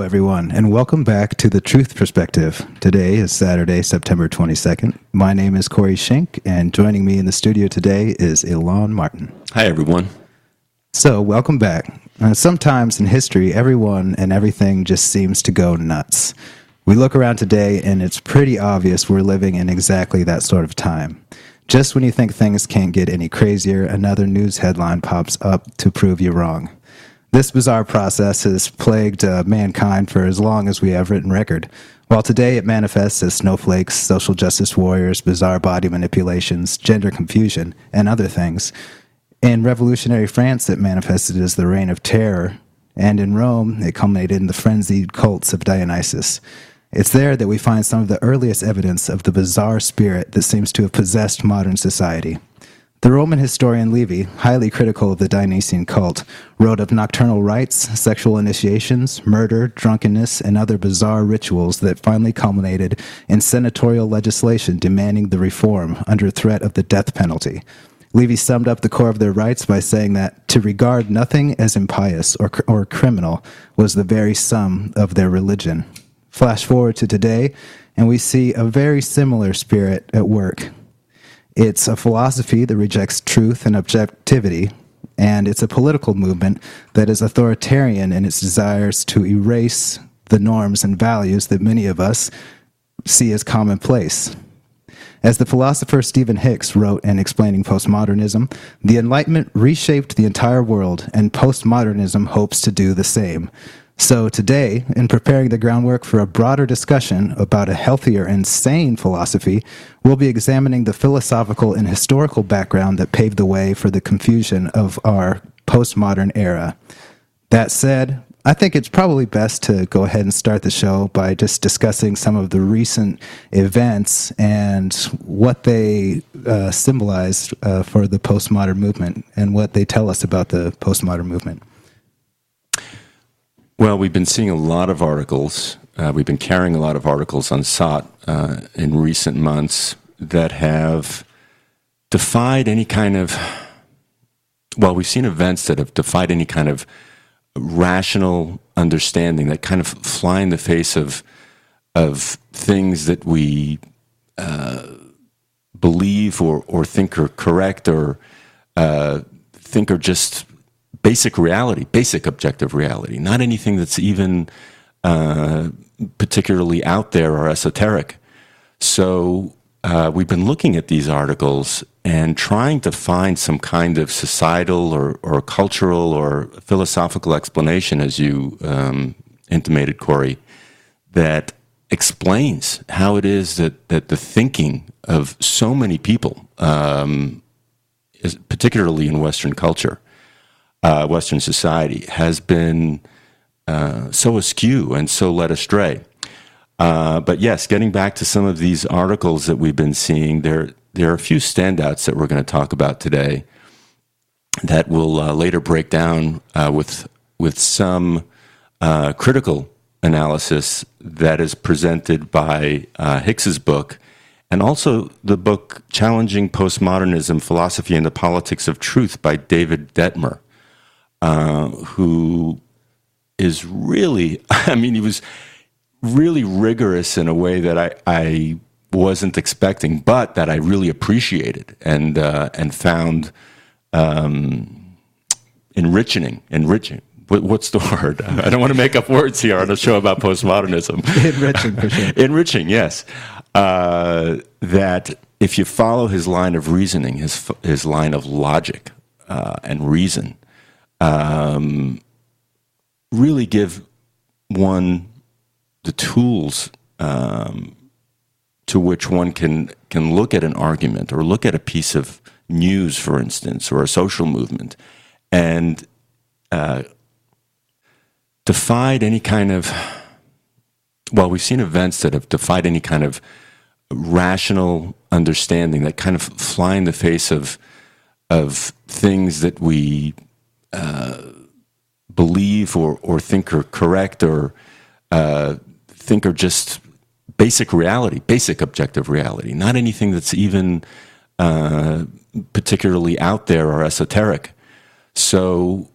Hello, everyone, and welcome back to The Truth Perspective. Today is Saturday, September 22nd. My name is Corey Shink, and joining me in the studio today is Elon Martin. Hi, everyone. So, welcome back. Sometimes in history, everyone and everything just seems to go nuts. We look around today, and it's pretty obvious we're living in exactly that sort of time. Just when you think things can't get any crazier, another news headline pops up to prove you wrong. This bizarre process has plagued mankind for as long as we have written record. While today it manifests as snowflakes, social justice warriors, bizarre body manipulations, gender confusion, and other things. In revolutionary France, it manifested as the Reign of Terror, and in Rome, it culminated in the frenzied cults of Dionysus. It's there that we find some of the earliest evidence of the bizarre spirit that seems to have possessed modern society. The Roman historian Livy, highly critical of the Dionysian cult, wrote of nocturnal rites, sexual initiations, murder, drunkenness, and other bizarre rituals that finally culminated in senatorial legislation demanding the reform under threat of the death penalty. Livy summed up the core of their rites by saying that to regard nothing as impious or criminal was the very sum of their religion. Flash forward to today, and we see a very similar spirit at work. It's a philosophy that rejects truth and objectivity, and it's a political movement that is authoritarian in its desires to erase the norms and values that many of us see as commonplace. As the philosopher Stephen Hicks wrote in Explaining Postmodernism, the Enlightenment reshaped the entire world, and postmodernism hopes to do the same. So today, in preparing the groundwork for a broader discussion about a healthier and sane philosophy, we'll be examining the philosophical and historical background that paved the way for the confusion of our postmodern era. That said, I think it's probably best to go ahead and start the show by just discussing some of the recent events and what they symbolized for the postmodern movement and what they tell us about the postmodern movement. Well, we've been seeing a lot of articles. We've been carrying a lot of articles on SOT in recent months that have defied any kind of... Well, we've seen events that have defied any kind of rational understanding, that kind of fly in the face of things that we believe or think are correct or think are just... basic reality, basic objective reality, not anything that's even particularly out there or esoteric. So we've been looking at these articles and trying to find some kind of societal or cultural or philosophical explanation, as you intimated, Corey, that explains how it is that the thinking of so many people, is particularly in Western culture, Western society, has been so askew and so led astray. But yes, getting back to some of these articles that we've been seeing, there are a few standouts that we're going to talk about today that we'll later break down with some critical analysis that is presented by Hicks's book, and also the book Challenging Postmodernism Philosophy and the Politics of Truth by David Detmer. Who is really, I mean, he was really rigorous in a way that I wasn't expecting, but that I really appreciated and found enriching. What's the word? I don't want to make up words here on a show about postmodernism. Enriching, for sure. Enriching, yes. That if you follow his line of reasoning, his line of logic and reason, really give one the tools to which one can look at an argument or look at a piece of news, for instance, or a social movement, and defied any kind of... Well, we've seen events that have defied any kind of rational understanding, that kind of fly in the face of things that we... believe or think are correct or think are just basic reality, basic objective reality, not anything that's even particularly out there or esoteric. So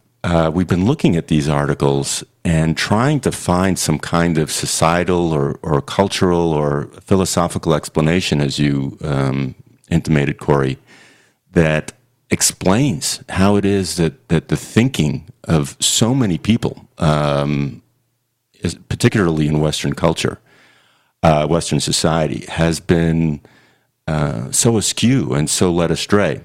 we've been looking at these articles and trying to find some kind of societal or cultural or philosophical explanation, as you intimated, Corey, that explains how it is that the thinking of so many people, particularly in Western culture, Western society, has been so askew and so led astray.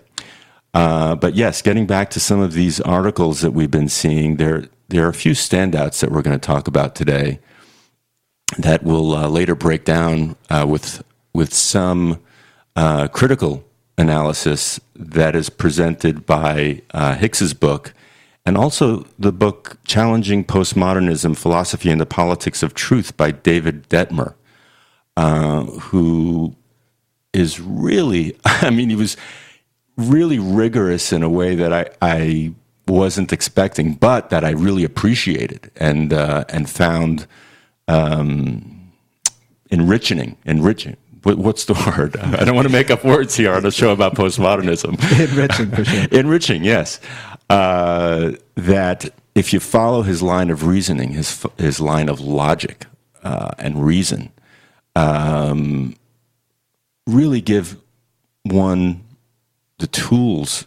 But yes, getting back to some of these articles that we've been seeing, there are a few standouts that we're going to talk about today that we'll later break down with some critical analysis that is presented by Hicks's book, and also the book Challenging Postmodernism Philosophy and the Politics of Truth by David Detmer, who is really, I mean, he was really rigorous in a way that I wasn't expecting, but that I really appreciated and found enriching. What's the word? I don't want to make up words here on a show about postmodernism. Enriching, for sure. Enriching, yes. That if you follow his line of reasoning, his line of logic and reason, really give one the tools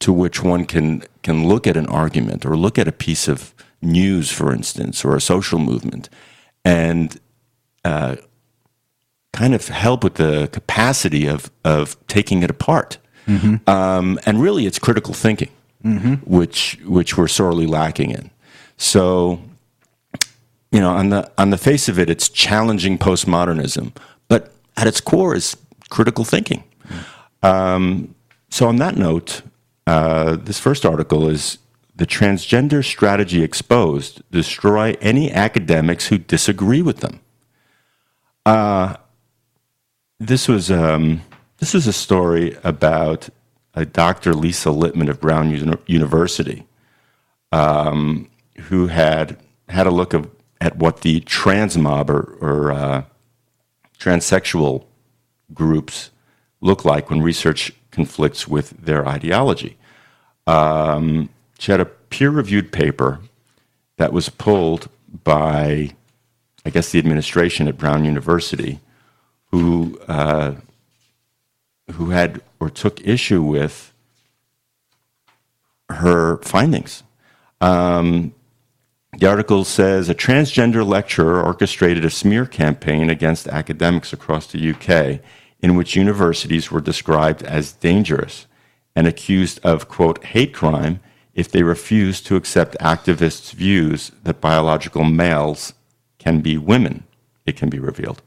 to which one can look at an argument or look at a piece of news, for instance, or a social movement, and kind of help with the capacity of taking it apart. Mm-hmm. And really, it's critical thinking, mm-hmm. which we're sorely lacking in. So, you know, on the face of it, it's challenging postmodernism, but at its core is critical thinking. So on that note, this first article is "The Transgender Strategy Exposed: Destroy Any Academics Who Disagree with Them." This was a story about Dr. Lisa Littman of Brown University, who had a look at what the trans mob or transsexual groups look like when research conflicts with their ideology. She had a peer-reviewed paper that was pulled by, I guess, the administration at Brown University, who had or took issue with her findings. The article says, a transgender lecturer orchestrated a smear campaign against academics across the UK in which universities were described as dangerous and accused of, quote, hate crime if they refused to accept activists' views that biological males can be women, it can be revealed.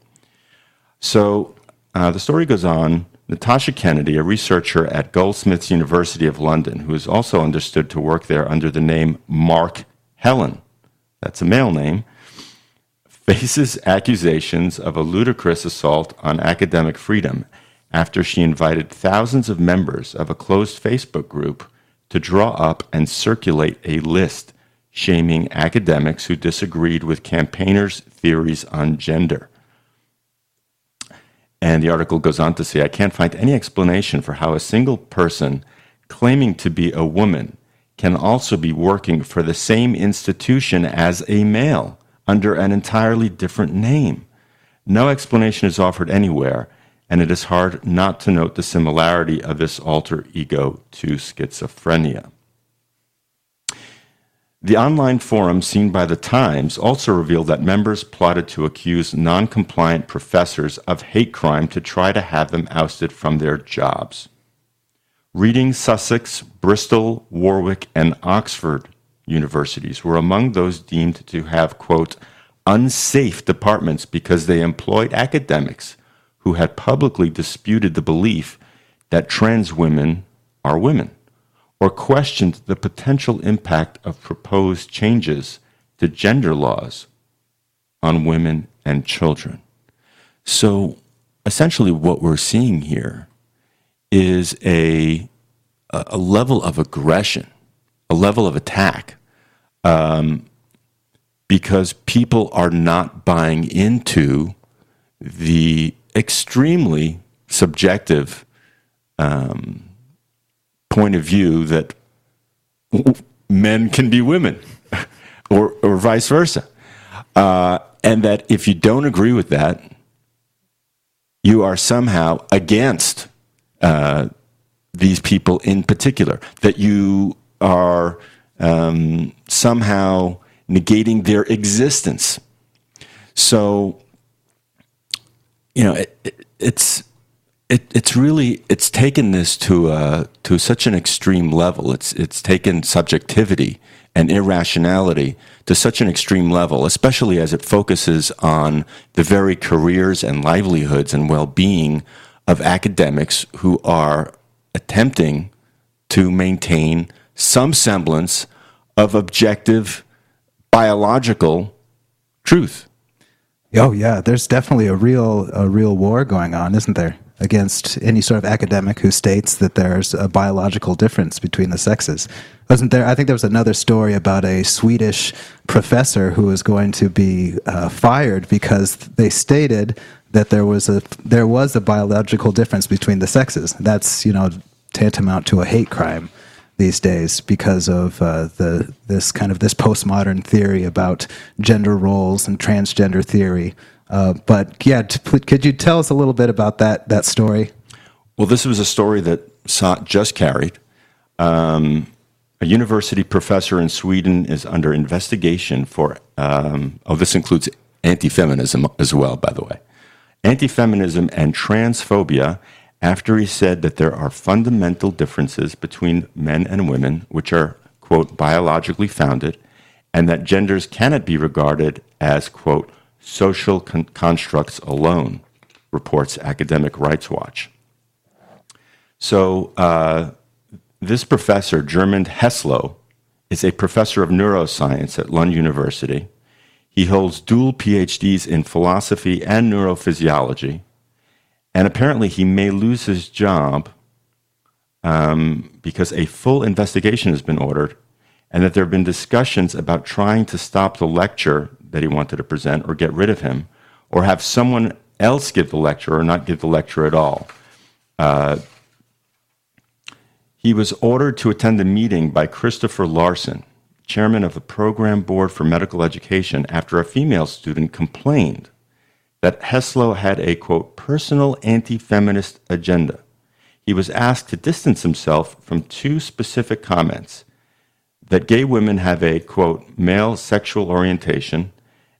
So the story goes on. Natasha Kennedy, a researcher at Goldsmiths University of London, who is also understood to work there under the name Mark Helen, that's a male name, faces accusations of a ludicrous assault on academic freedom after she invited thousands of members of a closed Facebook group to draw up and circulate a list shaming academics who disagreed with campaigners' theories on gender. And the article goes on to say, I can't find any explanation for how a single person claiming to be a woman can also be working for the same institution as a male under an entirely different name. No explanation is offered anywhere, and it is hard not to note the similarity of this alter ego to schizophrenia. The online forum seen by the Times also revealed that members plotted to accuse non-compliant professors of hate crime to try to have them ousted from their jobs. Reading, Sussex, Bristol, Warwick, and Oxford universities were among those deemed to have, quote, unsafe departments because they employed academics who had publicly disputed the belief that trans women are women, or questioned the potential impact of proposed changes to gender laws on women and children. So essentially what we're seeing here is a level of aggression, a level of attack, because people are not buying into the extremely subjective point of view that men can be women, or vice versa. And that if you don't agree with that, you are somehow against these people in particular, that you are somehow negating their existence. So, you know, it's taken this to such an extreme level. It's taken subjectivity and irrationality to such an extreme level, especially as it focuses on the very careers and livelihoods and well-being of academics who are attempting to maintain some semblance of objective biological truth. Oh yeah, there's definitely a real war going on, isn't there, against any sort of academic who states that there's a biological difference between the sexes. Wasn't there? I think there was another story about a Swedish professor who was going to be fired because they stated that there was a biological difference between the sexes. That's, you know, tantamount to a hate crime these days because of this postmodern theory about gender roles and transgender theory. But yeah, could you tell us a little bit about that story? Well, this was a story that SOT just carried. A university professor in Sweden is under investigation for, this includes anti-feminism as well, by the way. Anti-feminism and transphobia, after he said that there are fundamental differences between men and women, which are, quote, biologically founded, and that genders cannot be regarded as, quote, social constructs alone, reports Academic Rights Watch. So this professor, Germond Hesslow, is a professor of neuroscience at Lund University. He holds dual PhDs in philosophy and neurophysiology. And apparently he may lose his job because a full investigation has been ordered, and that there have been discussions about trying to stop the lecture that he wanted to present or get rid of him or have someone else give the lecture or not give the lecture at all. He was ordered to attend a meeting by Christopher Larson, chairman of the Program Board for Medical Education, after a female student complained that Hesslow had a, quote, personal anti-feminist agenda. He was asked to distance himself from two specific comments: that gay women have a, quote, male sexual orientation,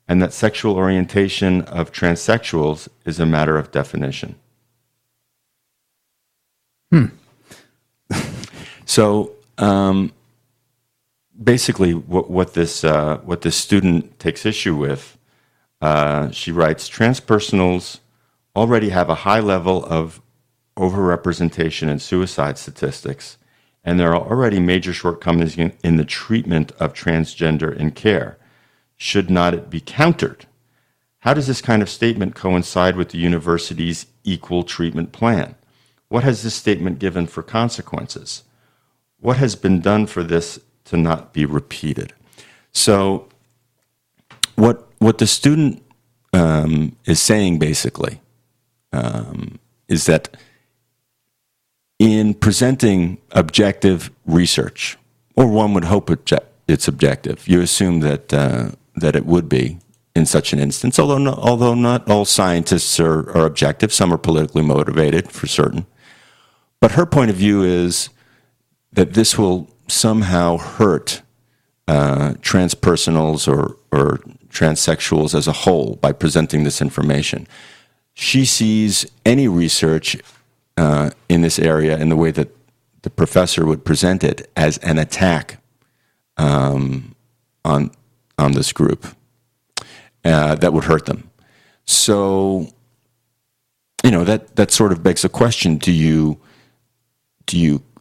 and that sexual orientation of transsexuals is a matter of definition. So basically what this student takes issue with, she writes, transpersonals already have a high level of overrepresentation in suicide statistics, and there are already major shortcomings in the treatment of transgender in care. Should not it be countered? How does this kind of statement coincide with the university's equal treatment plan? What has this statement given for consequences? What has been done for this to not be repeated? So what the student is saying basically is that in presenting objective research, or one would hope it's objective, you assume that it would be in such an instance, although not all scientists are objective. Some are politically motivated for certain. But her point of view is that this will somehow hurt transpersonals or transsexuals as a whole by presenting this information. She sees any research in this area in the way that the professor would present it as an attack on this group that would hurt them. So, you know, that sort of begs a question: do you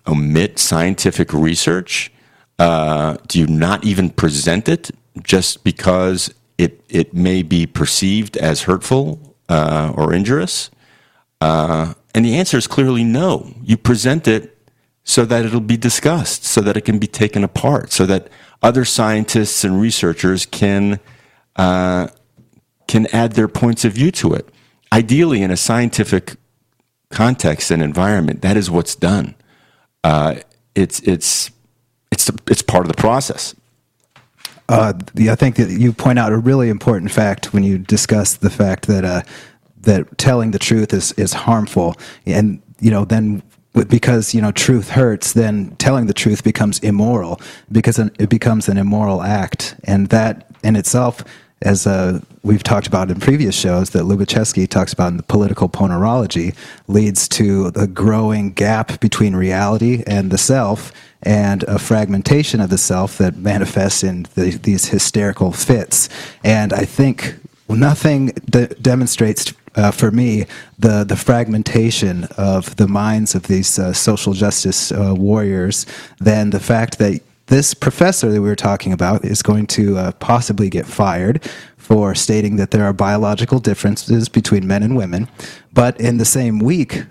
omit scientific research? Do you not even present it just because it may be perceived as hurtful or injurious? And the answer is clearly no. You present it so that it'll be discussed, so that it can be taken apart, so that other scientists and researchers can add their points of view to it. Ideally, in a scientific context and environment, that is what's done. It's it's part of the process. I think that you point out a really important fact when you discuss the fact that that telling the truth is harmful, and then. Because truth hurts, then telling the truth becomes immoral because it becomes an immoral act, and that in itself, as we've talked about in previous shows, that Lubaczewski talks about in the Political Poneurology, leads to a growing gap between reality and the self, and a fragmentation of the self that manifests in these hysterical fits. And I think nothing demonstrates. For me, the fragmentation of the minds of these social justice warriors than the fact that this professor that we were talking about is going to possibly get fired for stating that there are biological differences between men and women. But in the same week,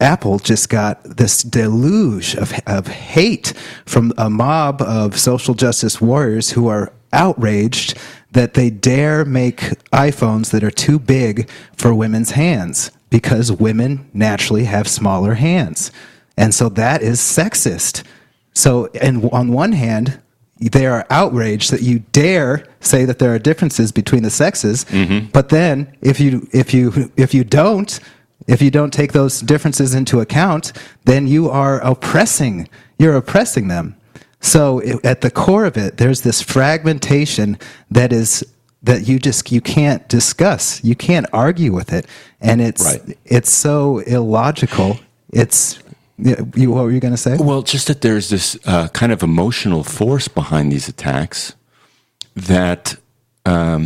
Apple just got this deluge of hate from a mob of social justice warriors who are outraged that they dare make iPhones that are too big for women's hands because women naturally have smaller hands. And so that is sexist. So, and on one hand, they are outraged that you dare say that there are differences between the sexes, mm-hmm. but then if you don't take those differences into account, then you are oppressing them. So at the core of it, there's this fragmentation that you can't discuss, you can't argue with it, and it's right. It's so illogical. What were you going to say? Well, just that there's this kind of emotional force behind these attacks that are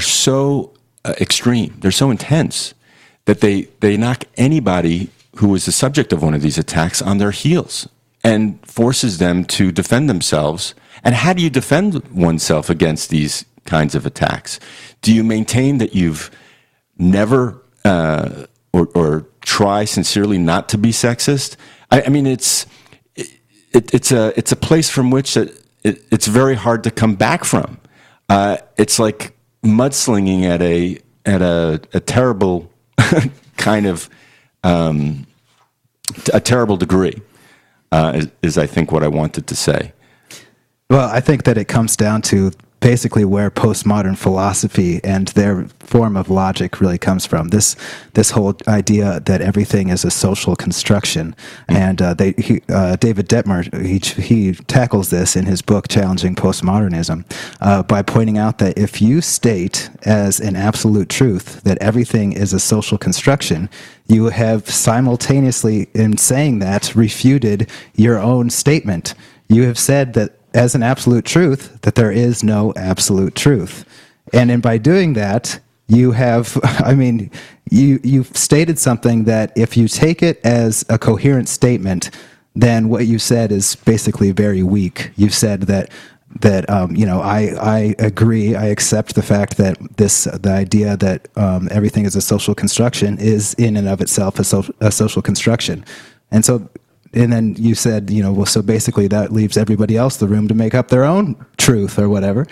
so extreme, they're so intense that they knock anybody who was the subject of one of these attacks on their heels. And forces them to defend themselves. And how do you defend oneself against these kinds of attacks? Do you maintain that you've never or try sincerely not to be sexist? I mean, it's a place from which it's very hard to come back from. It's like mudslinging at a terrible kind of a terrible degree. Is I think what I wanted to say. Well, I think that it comes down to basically where postmodern philosophy and their form of logic really comes from. This whole idea that everything is a social construction, and David Detmer he tackles this in his book Challenging Postmodernism by pointing out that if you state as an absolute truth that everything is a social construction, you have simultaneously, in saying that, refuted your own statement. You have said that as an absolute truth, that there is no absolute truth. And in by doing that, you've stated something that if you take it as a coherent statement, then what you said is basically very weak. You've said that I agree, I accept the fact that the idea that everything is a social construction is in and of itself a social construction. And so, and then you said, so basically that leaves everybody else the room to make up their own truth or whatever.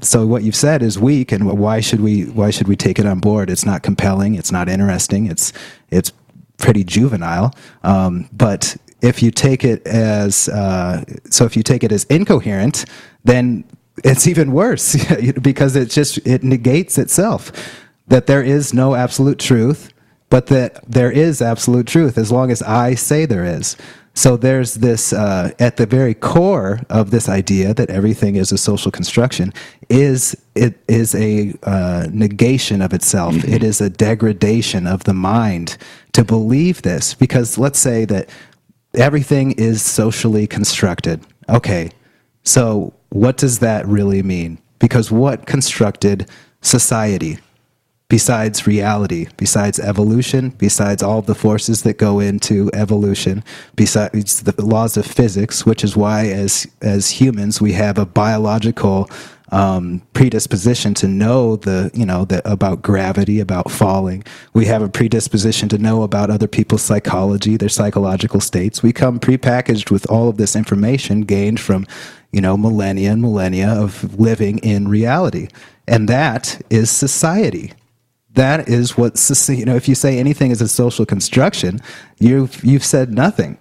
So what you've said is weak, and why should we take it on board? It's not compelling. It's not interesting. It's pretty juvenile. But if you take it as incoherent, then it's even worse because it negates itself, that there is no absolute truth. But that there is absolute truth as long as I say there is. So there's this, at the very core of this idea that everything is a social construction, is a negation of itself. Mm-hmm. It is a degradation of the mind to believe this. Because let's say that everything is socially constructed. Okay, so what does that really mean? Because what constructed society? Besides reality, besides evolution, besides all the forces that go into evolution, besides the laws of physics, which is why as humans we have a biological predisposition to know about gravity, about falling. We have a predisposition to know about other people's psychology, their psychological states. We come prepackaged with all of this information gained from millennia and millennia of living in reality, and that is society. That is what, if you say anything is a social construction, you've said nothing.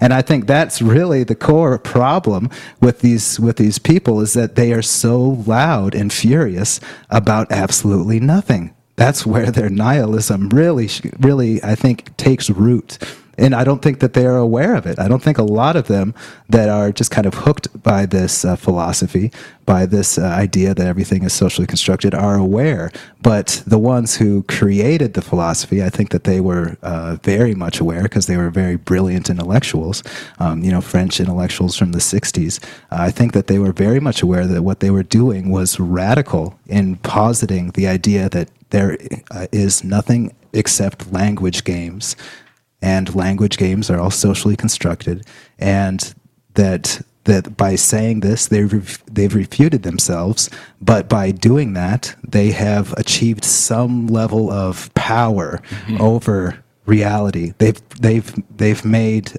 And I think that's really the core problem with these people, is that they are so loud and furious about absolutely nothing. That's where their nihilism really, really, I think, takes root. And I don't think that they are aware of it. I don't think a lot of them that are just kind of hooked by this philosophy, by this idea that everything is socially constructed, are aware. But the ones who created the philosophy, I think that they were very much aware, because they were very brilliant intellectuals, you know, French intellectuals from the 60s. I think that they were very much aware that what they were doing was radical in positing the idea that there is nothing except language games, and language games are all socially constructed, and that by saying this, they've refuted themselves, but by doing that, they have achieved some level of power mm-hmm. over reality. They've made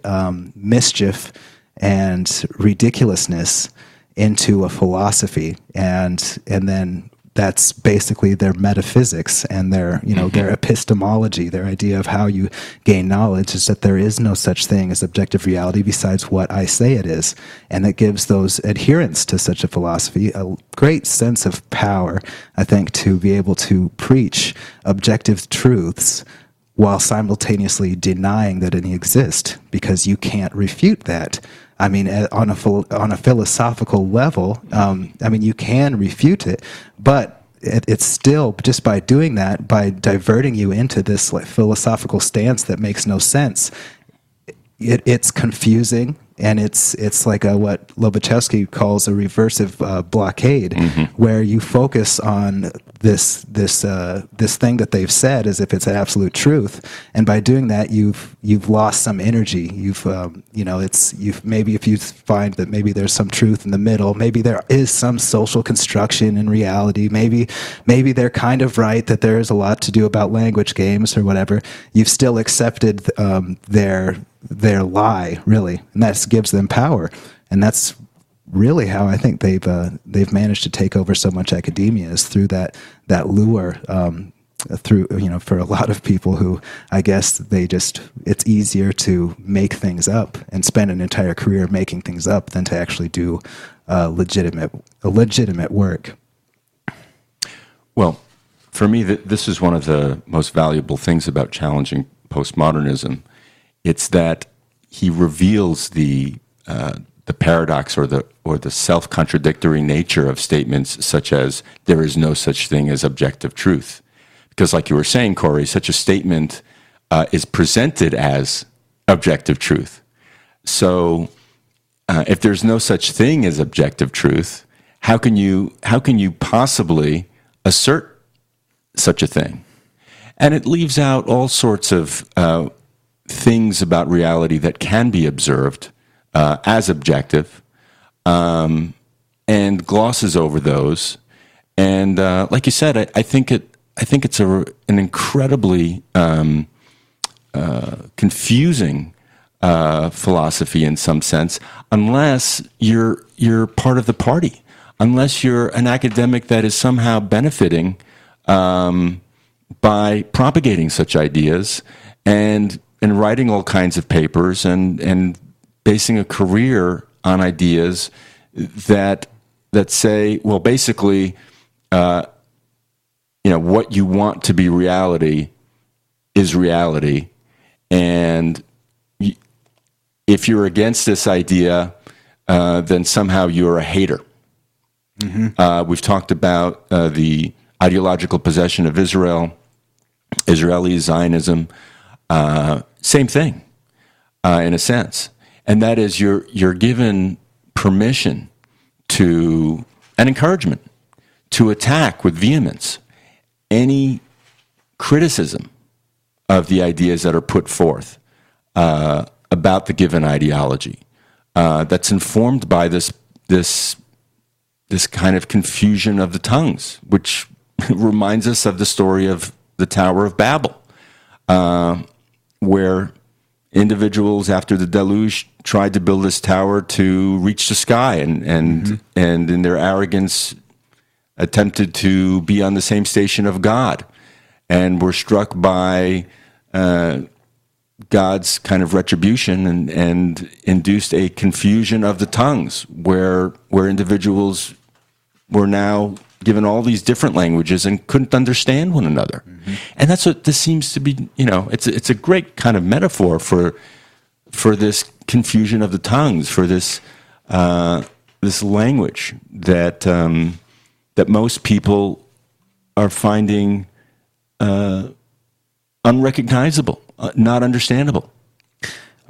mischief and ridiculousness into a philosophy, and then that's basically their metaphysics and their, you know, their epistemology, their idea of how you gain knowledge is that there is no such thing as objective reality besides what I say it is. And that gives those adherents to such a philosophy a great sense of power, I think, to be able to preach objective truths while simultaneously denying that any exist, because you can't refute that. I mean, on a philosophical level, I mean, you can refute it, but it's still, just by doing that, by diverting you into this like philosophical stance that makes no sense, it's confusing, and it's like what Lubaczewski calls a reversive blockade, mm-hmm. where you focus on this thing that they've said as if it's an absolute truth, and by doing that, you've lost some energy. Maybe if you find that maybe there's some truth in the middle, maybe there is some social construction in reality, maybe they're kind of right that there is a lot to do about language games or whatever. You've still accepted their lie, really, and that gives them power, and that's really how I think they've managed to take over so much academia, is through that lure, through, you know, for a lot of people who, I guess, it's easier to make things up and spend an entire career making things up than to actually do legitimate work. Well, for me, this is one of the most valuable things about challenging postmodernism. It's that he reveals the paradox or the self-contradictory nature of statements such as "there is no such thing as objective truth," because, like you were saying, Corey, such a statement is presented as objective truth. So, if there's no such thing as objective truth, how can you possibly assert such a thing? And it leaves out all sorts of things about reality that can be observed as objective, and glosses over those. And like you said, I think it's an incredibly confusing philosophy in some sense, unless you're part of the party, unless you're an academic that is somehow benefiting by propagating such ideas and writing all kinds of papers and basing a career on ideas that say, well, basically, you know, what you want to be reality is reality, and if you're against this idea, then somehow you're a hater. Mm-hmm. We've talked about the ideological possession of Israel, Israeli Zionism. Same thing, in a sense, and that is you're given permission to and encouragement to attack with vehemence any criticism of the ideas that are put forth about the given ideology that's informed by this kind of confusion of the tongues, which reminds us of the story of the Tower of Babel, where individuals after the deluge tried to build this tower to reach the sky and in their arrogance attempted to be on the same station of God, and were struck by God's kind of retribution and induced a confusion of the tongues where individuals were now given all these different languages and couldn't understand one another. Mm-hmm. And that's what this seems to be, you know, it's a great kind of metaphor for this confusion of the tongues, for this this language that that most people are finding unrecognizable, not understandable.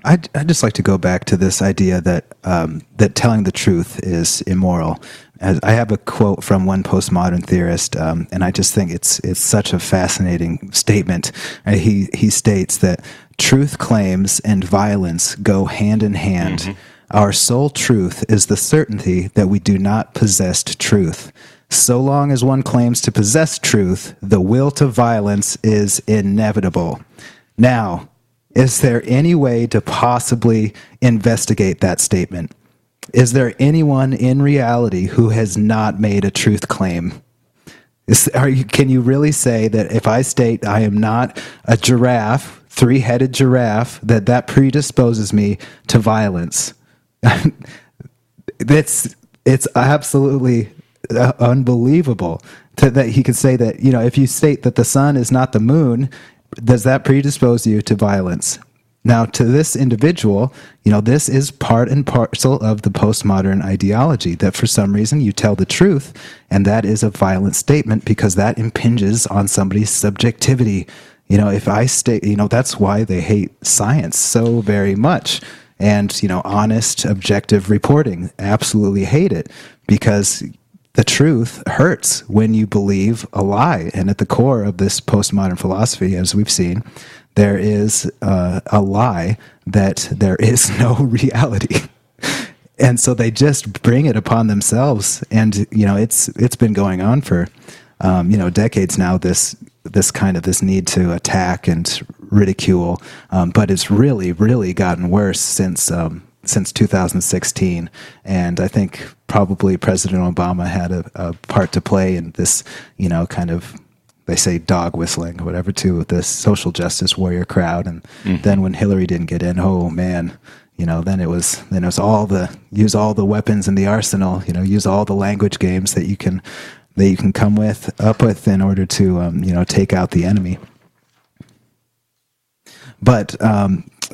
I'd just like to go back to this idea that that telling the truth is immoral. As I have a quote from one postmodern theorist, and I just think it's such a fascinating statement. He states that truth claims and violence go hand in hand. Mm-hmm. Our sole truth is the certainty that we do not possess truth. So long as one claims to possess truth, the will to violence is inevitable. Now, is there any way to possibly investigate that statement? Is there anyone in reality who has not made a truth claim? Can you really say that if I state I am not a giraffe, three-headed giraffe, that predisposes me to violence? It's absolutely unbelievable that he could say that, you know, if you state that the sun is not the moon, does that predispose you to violence? Now, to this individual, you know, this is part and parcel of the postmodern ideology, that for some reason you tell the truth, and that is a violent statement because that impinges on somebody's subjectivity. You know, if I state, you know, that's why they hate science so very much. And, you know, honest, objective reporting, absolutely hate it, because the truth hurts when you believe a lie. And at the core of this postmodern philosophy, as we've seen, there is a lie that there is no reality. And so they just bring it upon themselves. And, you know, it's been going on for, you know, decades now, this need to attack and ridicule. But it's really, really gotten worse since 2016. And I think probably President Obama had a part to play in this, you know, kind of, they say dog whistling or whatever to this social justice warrior crowd. And then when Hillary didn't get in, oh man, you know, then it was use all the weapons in the arsenal, you know, use all the language games that you can come up with in order to, you know, take out the enemy. But,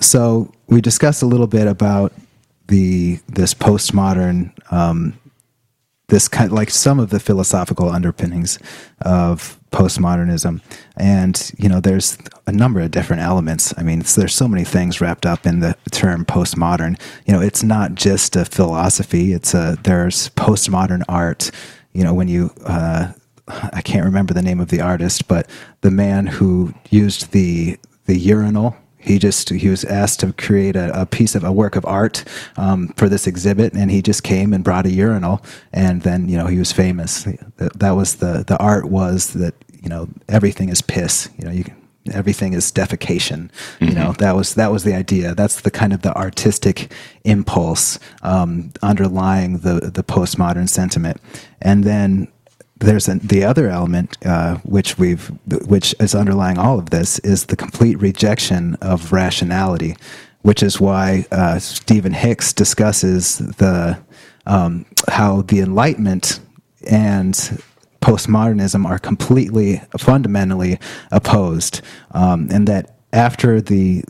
so we discussed a little bit about this postmodern, this kind of, like, some of the philosophical underpinnings of postmodernism. And, you know, there's a number of different elements. I mean, there's so many things wrapped up in the term postmodern. You know, it's not just a philosophy. There's postmodern art. You know, when you, I can't remember the name of the artist, but the man who used the urinal, he was asked to create a piece of a work of art for this exhibit, and he just came and brought a urinal, and then, you know, he was famous. That was the art was that, you know, everything is piss, you know, everything is defecation. Mm-hmm. You know, that was the idea. That's the kind of the artistic impulse underlying the postmodern sentiment. And then there's the other element which is underlying all of this is the complete rejection of rationality, which is why Stephen Hicks discusses how the Enlightenment and postmodernism are completely, fundamentally opposed, and that after the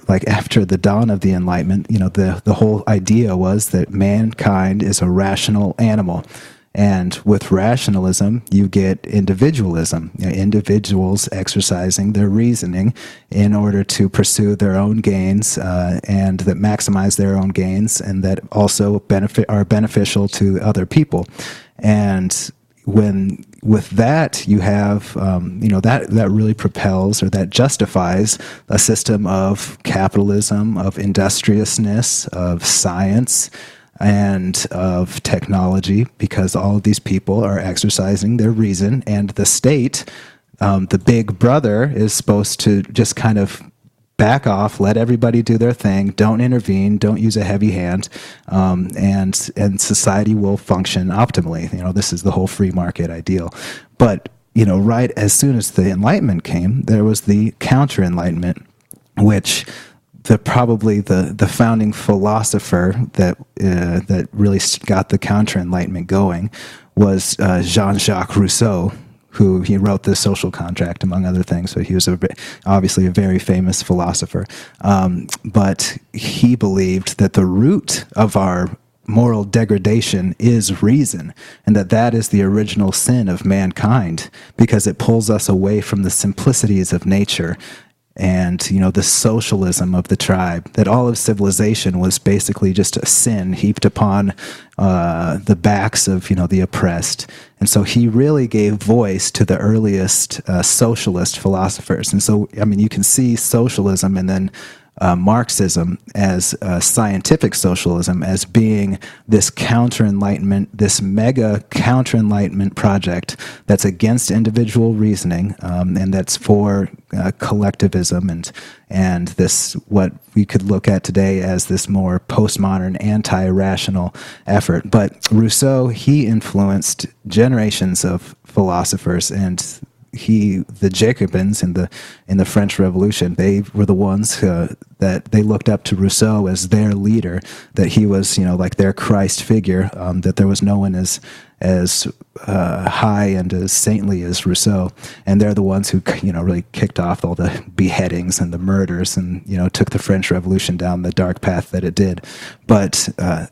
dawn of the Enlightenment, you know, the whole idea was that mankind is a rational animal. And with rationalism, you get individualism, you know, individuals exercising their reasoning in order to pursue their own gains and that maximize their own gains and that also are beneficial to other people. And when with that, you have, you know, that really propels or that justifies a system of capitalism, of industriousness, of science, and of technology, because all of these people are exercising their reason, and the state, the big brother, is supposed to just kind of back off, let everybody do their thing, don't intervene, don't use a heavy hand, and society will function optimally. You know, this is the whole free market ideal. But, you know, right as soon as the Enlightenment came, there was the Counter-Enlightenment, which probably the founding philosopher that that really got the Counter-Enlightenment going was Jean-Jacques Rousseau, who he wrote The Social Contract, among other things. So he was obviously a very famous philosopher. But he believed that the root of our moral degradation is reason, and that that is the original sin of mankind, because it pulls us away from the simplicities of nature and, you know, the socialism of the tribe, that all of civilization was basically just a sin heaped upon the backs of, you know, the oppressed. And so he really gave voice to the earliest socialist philosophers. And so, I mean, you can see socialism and then Marxism as scientific socialism as being this counter-enlightenment, this mega counter-enlightenment project that's against individual reasoning and that's for collectivism and this, what we could look at today as this more postmodern anti-rational effort. But Rousseau, he influenced generations of philosophers, and the Jacobins in the French Revolution, they were the ones that they looked up to Rousseau as their leader, that he was, you know, like their Christ figure, that there was no one as high and as saintly as Rousseau. And they're the ones who, you know, really kicked off all the beheadings and the murders and, you know, took the French Revolution down the dark path that it did. But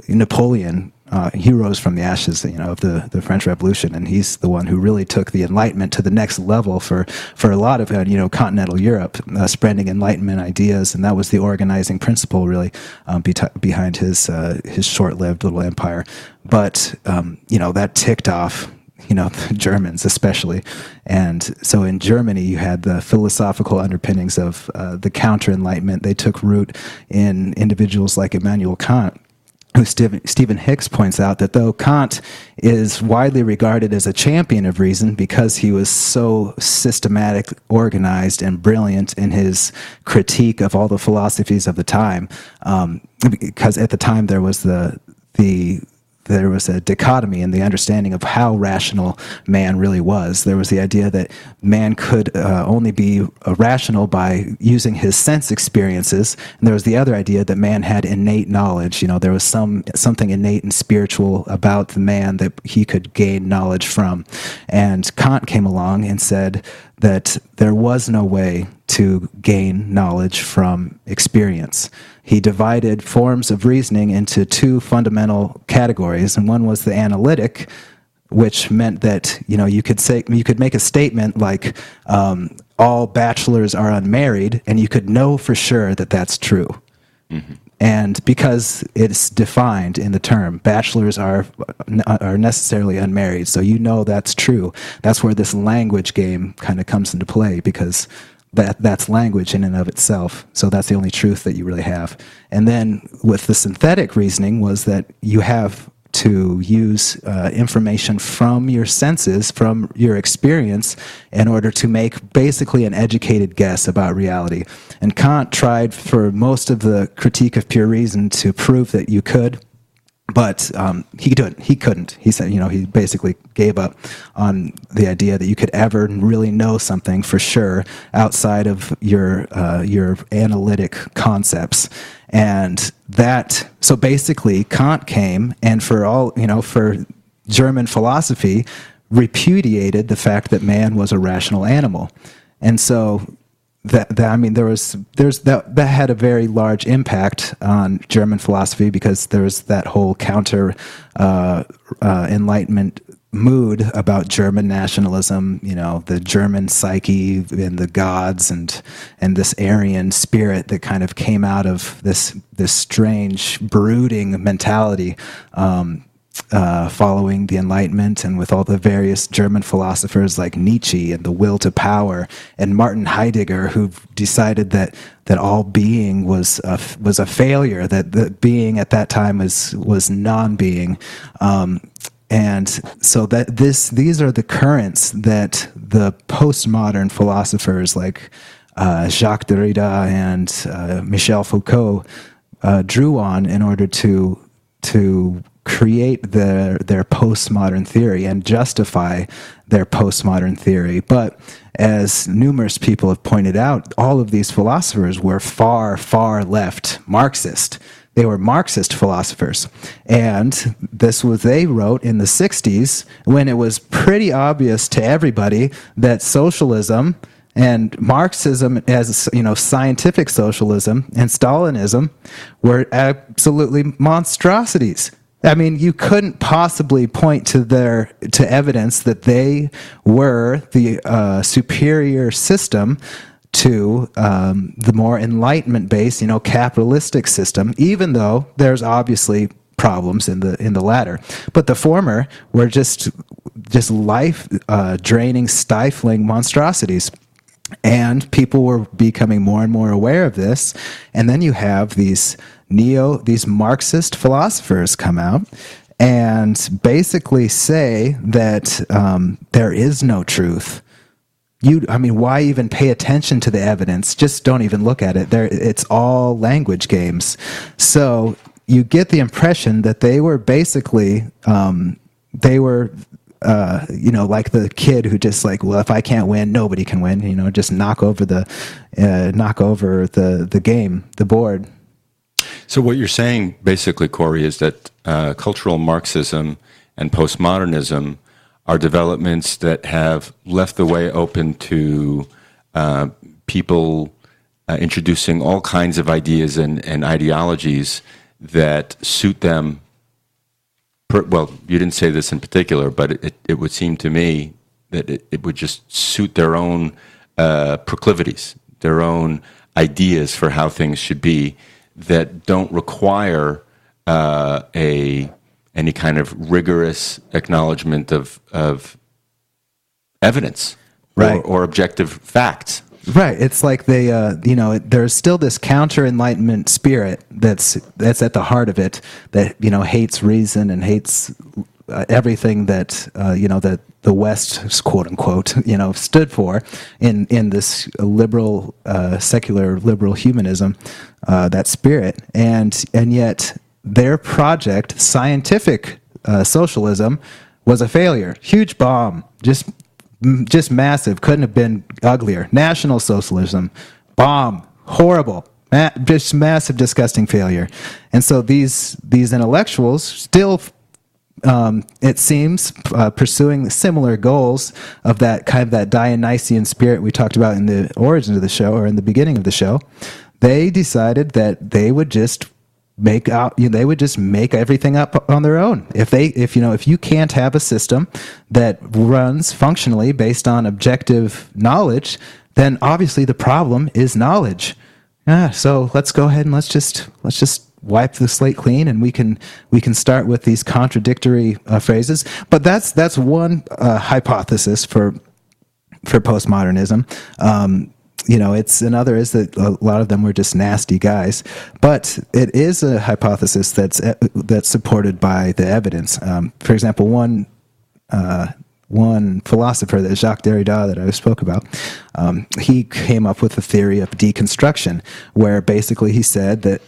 Napoleon, he rose from the ashes, you know, of the French Revolution, and he's the one who really took the Enlightenment to the next level for a lot of, you know, continental Europe, spreading Enlightenment ideas, and that was the organizing principle really behind his short-lived little empire. But, you know, that ticked off, you know, the Germans especially. And so in Germany, you had the philosophical underpinnings of the Counter-Enlightenment. They took root in individuals like Immanuel Kant, who Stephen Hicks points out that though Kant is widely regarded as a champion of reason because he was so systematic, organized, and brilliant in his critique of all the philosophies of the time, because at the time there was there was a dichotomy in the understanding of how rational man really was. There was the idea that man could only be rational by using his sense experiences, and there was the other idea that man had innate knowledge. You know, there was something innate and spiritual about the man that he could gain knowledge from. And Kant came along and said that there was no way to gain knowledge from experience. He divided forms of reasoning into two fundamental categories, and one was the analytic, which meant that, you know, you could make a statement like all bachelors are unmarried, and you could know for sure that that's true. Mm-hmm. And because it's defined in the term, bachelors are necessarily unmarried, so you know that's true. That's where this language game kind of comes into play, because that's language in and of itself, so that's the only truth that you really have. And then with the synthetic reasoning was that you have to use information from your senses, from your experience, in order to make basically an educated guess about reality. And Kant tried for most of the critique of pure reason to prove that you could, but he couldn't. He said, you know, he basically gave up on the idea that you could ever really know something for sure outside of your analytic concepts. And that, so basically Kant came and for all, you know, for German philosophy, repudiated the fact that man was a rational animal. And so that had a very large impact on German philosophy, because there was that whole counter Enlightenment mood about German nationalism, you know, the German psyche and the gods and this Aryan spirit that kind of came out of this strange brooding mentality following the Enlightenment, and with all the various German philosophers like Nietzsche and the will to power, and Martin Heidegger, who decided that all being was a failure, that the being at that time was non-being, and so that these are the currents that the postmodern philosophers like Jacques Derrida and Michel Foucault drew on in order to create their postmodern theory and justify their postmodern theory. But as numerous people have pointed out, all of these philosophers were far, far left Marxist. They were Marxist philosophers. And this was they wrote in the 60s when it was pretty obvious to everybody that socialism and Marxism, as you know, scientific socialism and Stalinism were absolutely monstrosities. I mean, you couldn't possibly point to evidence that they were the superior system to the more Enlightenment-based, capitalistic system. Even though there's obviously problems in the latter, but the former were just life-draining, stifling monstrosities. And people were becoming more and more aware of this. And then you have these Marxist philosophers come out and basically say that there is no truth. Why even pay attention to the evidence? Just don't even look at it. It's all language games. So you get the impression that they were basically, like the kid who just like, well, if I can't win, nobody can win. Just knock over the game, the board. So what you're saying basically, Corey, is that cultural Marxism and postmodernism are developments that have left the way open to people introducing all kinds of ideas and ideologies that suit them. Well, you didn't say this in particular, but it would seem to me that it would just suit their own proclivities, their own ideas for how things should be, that don't require any kind of rigorous acknowledgement of evidence, right, or objective facts. Right. It's like they, there's still this counter-Enlightenment spirit that's at the heart of it that, hates reason and hates everything that, that the West, quote-unquote, stood for in this liberal, secular liberal humanism, that spirit. And yet their project, scientific socialism, was a failure. Huge bomb. Just massive, couldn't have been uglier. National socialism, bomb, horrible, just massive, disgusting failure. And so these intellectuals still, it seems, pursuing similar goals of that kind of that Dionysian spirit we talked about in the origin of the show or in the beginning of the show. They decided that they would just make everything up on their own. If you can't have a system that runs functionally based on objective knowledge, then obviously the problem is knowledge. So let's go ahead and let's just wipe the slate clean, and we can start with these contradictory phrases. But that's one hypothesis for postmodernism. It's another is that a lot of them were just nasty guys, but it is a hypothesis that's supported by the evidence. For example, one philosopher, that Jacques Derrida, that I spoke about, he came up with a theory of deconstruction, where basically he said that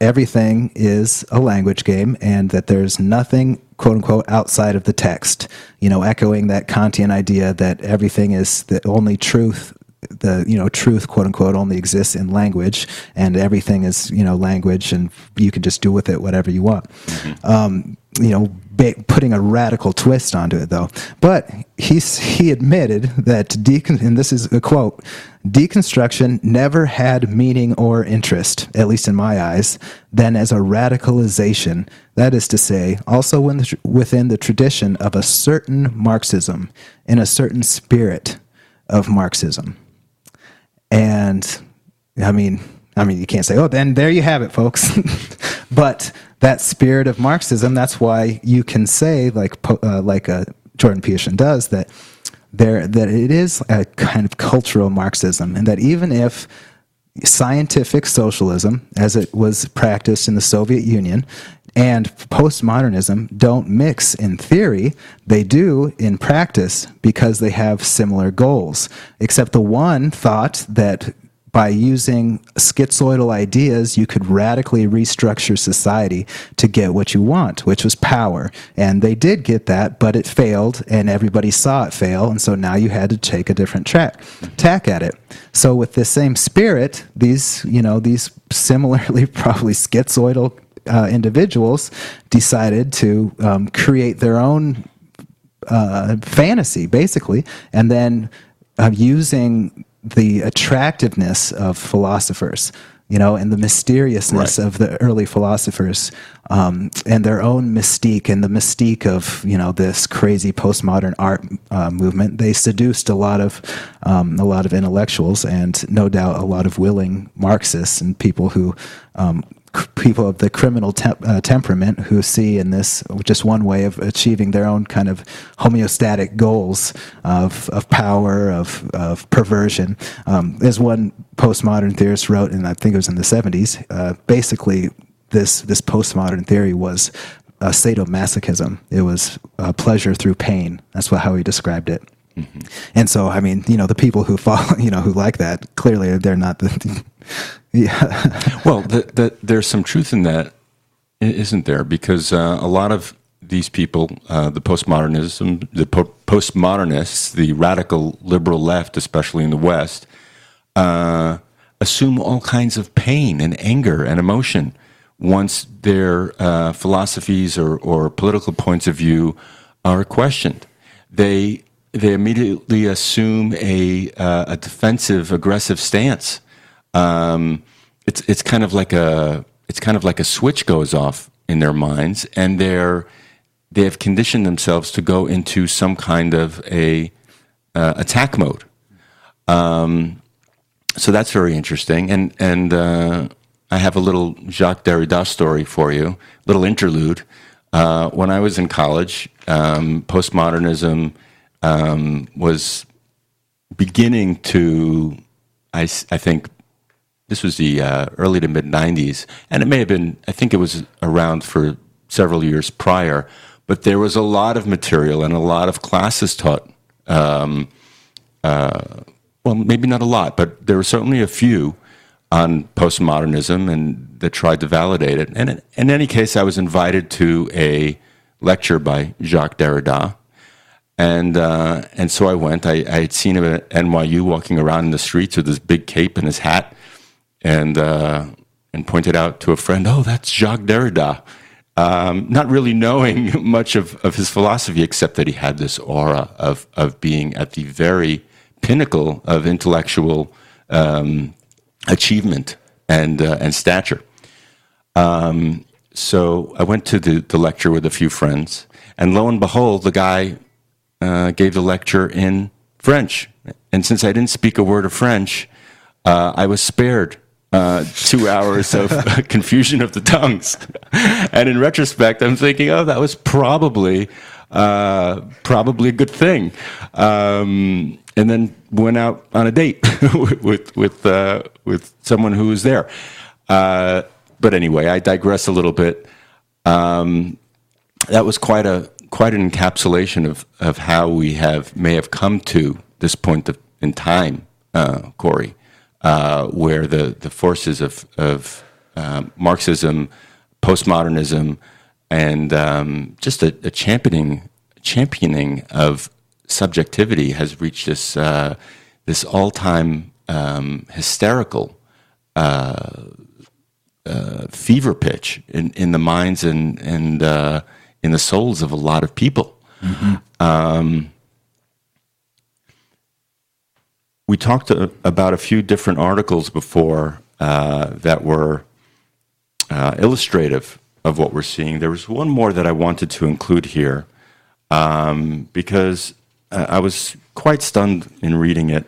everything is a language game and that there's nothing, quote-unquote, outside of the text, echoing that Kantian idea that everything is the only truth. The truth, quote unquote, only exists in language, and everything is language, and you can just do with it whatever you want. Mm-hmm. Putting a radical twist onto it, though. But he admitted that and this is a quote: deconstruction never had meaning or interest, at least in my eyes, than as a radicalization. That is to say, also within the tradition of a certain Marxism, in a certain spirit of Marxism. And I mean, you can't say, oh, then there you have it, folks. But that spirit of Marxism, that's why you can say, like Jordan Peterson does, that it is a kind of cultural Marxism, and that even if scientific socialism, as it was practiced in the Soviet Union, and postmodernism don't mix in theory, they do in practice because they have similar goals. Except the one thought that by using schizoidal ideas, you could radically restructure society to get what you want, which was power. And they did get that, but it failed, and everybody saw it fail, and so now you had to take a different tack at it. So with the same spirit, these similarly probably schizoidal individuals decided to create their own fantasy, basically, and then using the attractiveness of philosophers, and the mysteriousness of the early philosophers, and their own mystique, and the mystique of, this crazy postmodern art movement. They seduced a lot of intellectuals, and no doubt a lot of willing Marxists and people who, people of the criminal temperament, who see in this just one way of achieving their own kind of homeostatic goals of power, of perversion. As one postmodern theorist wrote, and I think it was in the 70s, basically this postmodern theory was sadomasochism. It was pleasure through pain. That's how he described it. Mm-hmm. And so, the people who follow, who like that, clearly they're not the... Yeah. Well, there's some truth in that, isn't there? Because a lot of these people, the postmodernists, the radical liberal left, especially in the West, assume all kinds of pain and anger and emotion once their philosophies or political points of view are questioned. They immediately assume a defensive, aggressive stance. It's kind of like a switch goes off in their minds, and they have conditioned themselves to go into some kind of a attack mode. So that's very interesting. And I have a little Jacques Derrida story for you, little interlude. When I was in college, postmodernism was beginning to, I think, this was the early to mid-90s, and it may have been, I think it was around for several years prior, but there was a lot of material and a lot of classes taught. Well, maybe not a lot, but there were certainly a few on postmodernism and that tried to validate it. And in any case, I was invited to a lecture by Jacques Derrida. And so I went. I had seen him at NYU walking around in the streets with his big cape and his hat, and pointed out to a friend, "Oh, that's Jacques Derrida," not really knowing much of his philosophy, except that he had this aura of being at the very pinnacle of intellectual achievement and stature. So I went to the lecture with a few friends, and lo and behold, the guy... gave the lecture in French, and since I didn't speak a word of French, I was spared 2 hours of confusion of the tongues. And in retrospect, I'm thinking, oh, that was probably a good thing. And then went out on a date with someone who was there. But anyway, I digress a little bit. That was quite an encapsulation of how we may have come to this point in time, Corey, where the forces of Marxism, postmodernism, and just a championing of subjectivity has reached this all-time hysterical fever pitch in the minds and in the souls of a lot of people. Mm-hmm. We talked about a few different articles before that were illustrative of what we're seeing. There was one more that I wanted to include here because I was quite stunned in reading it.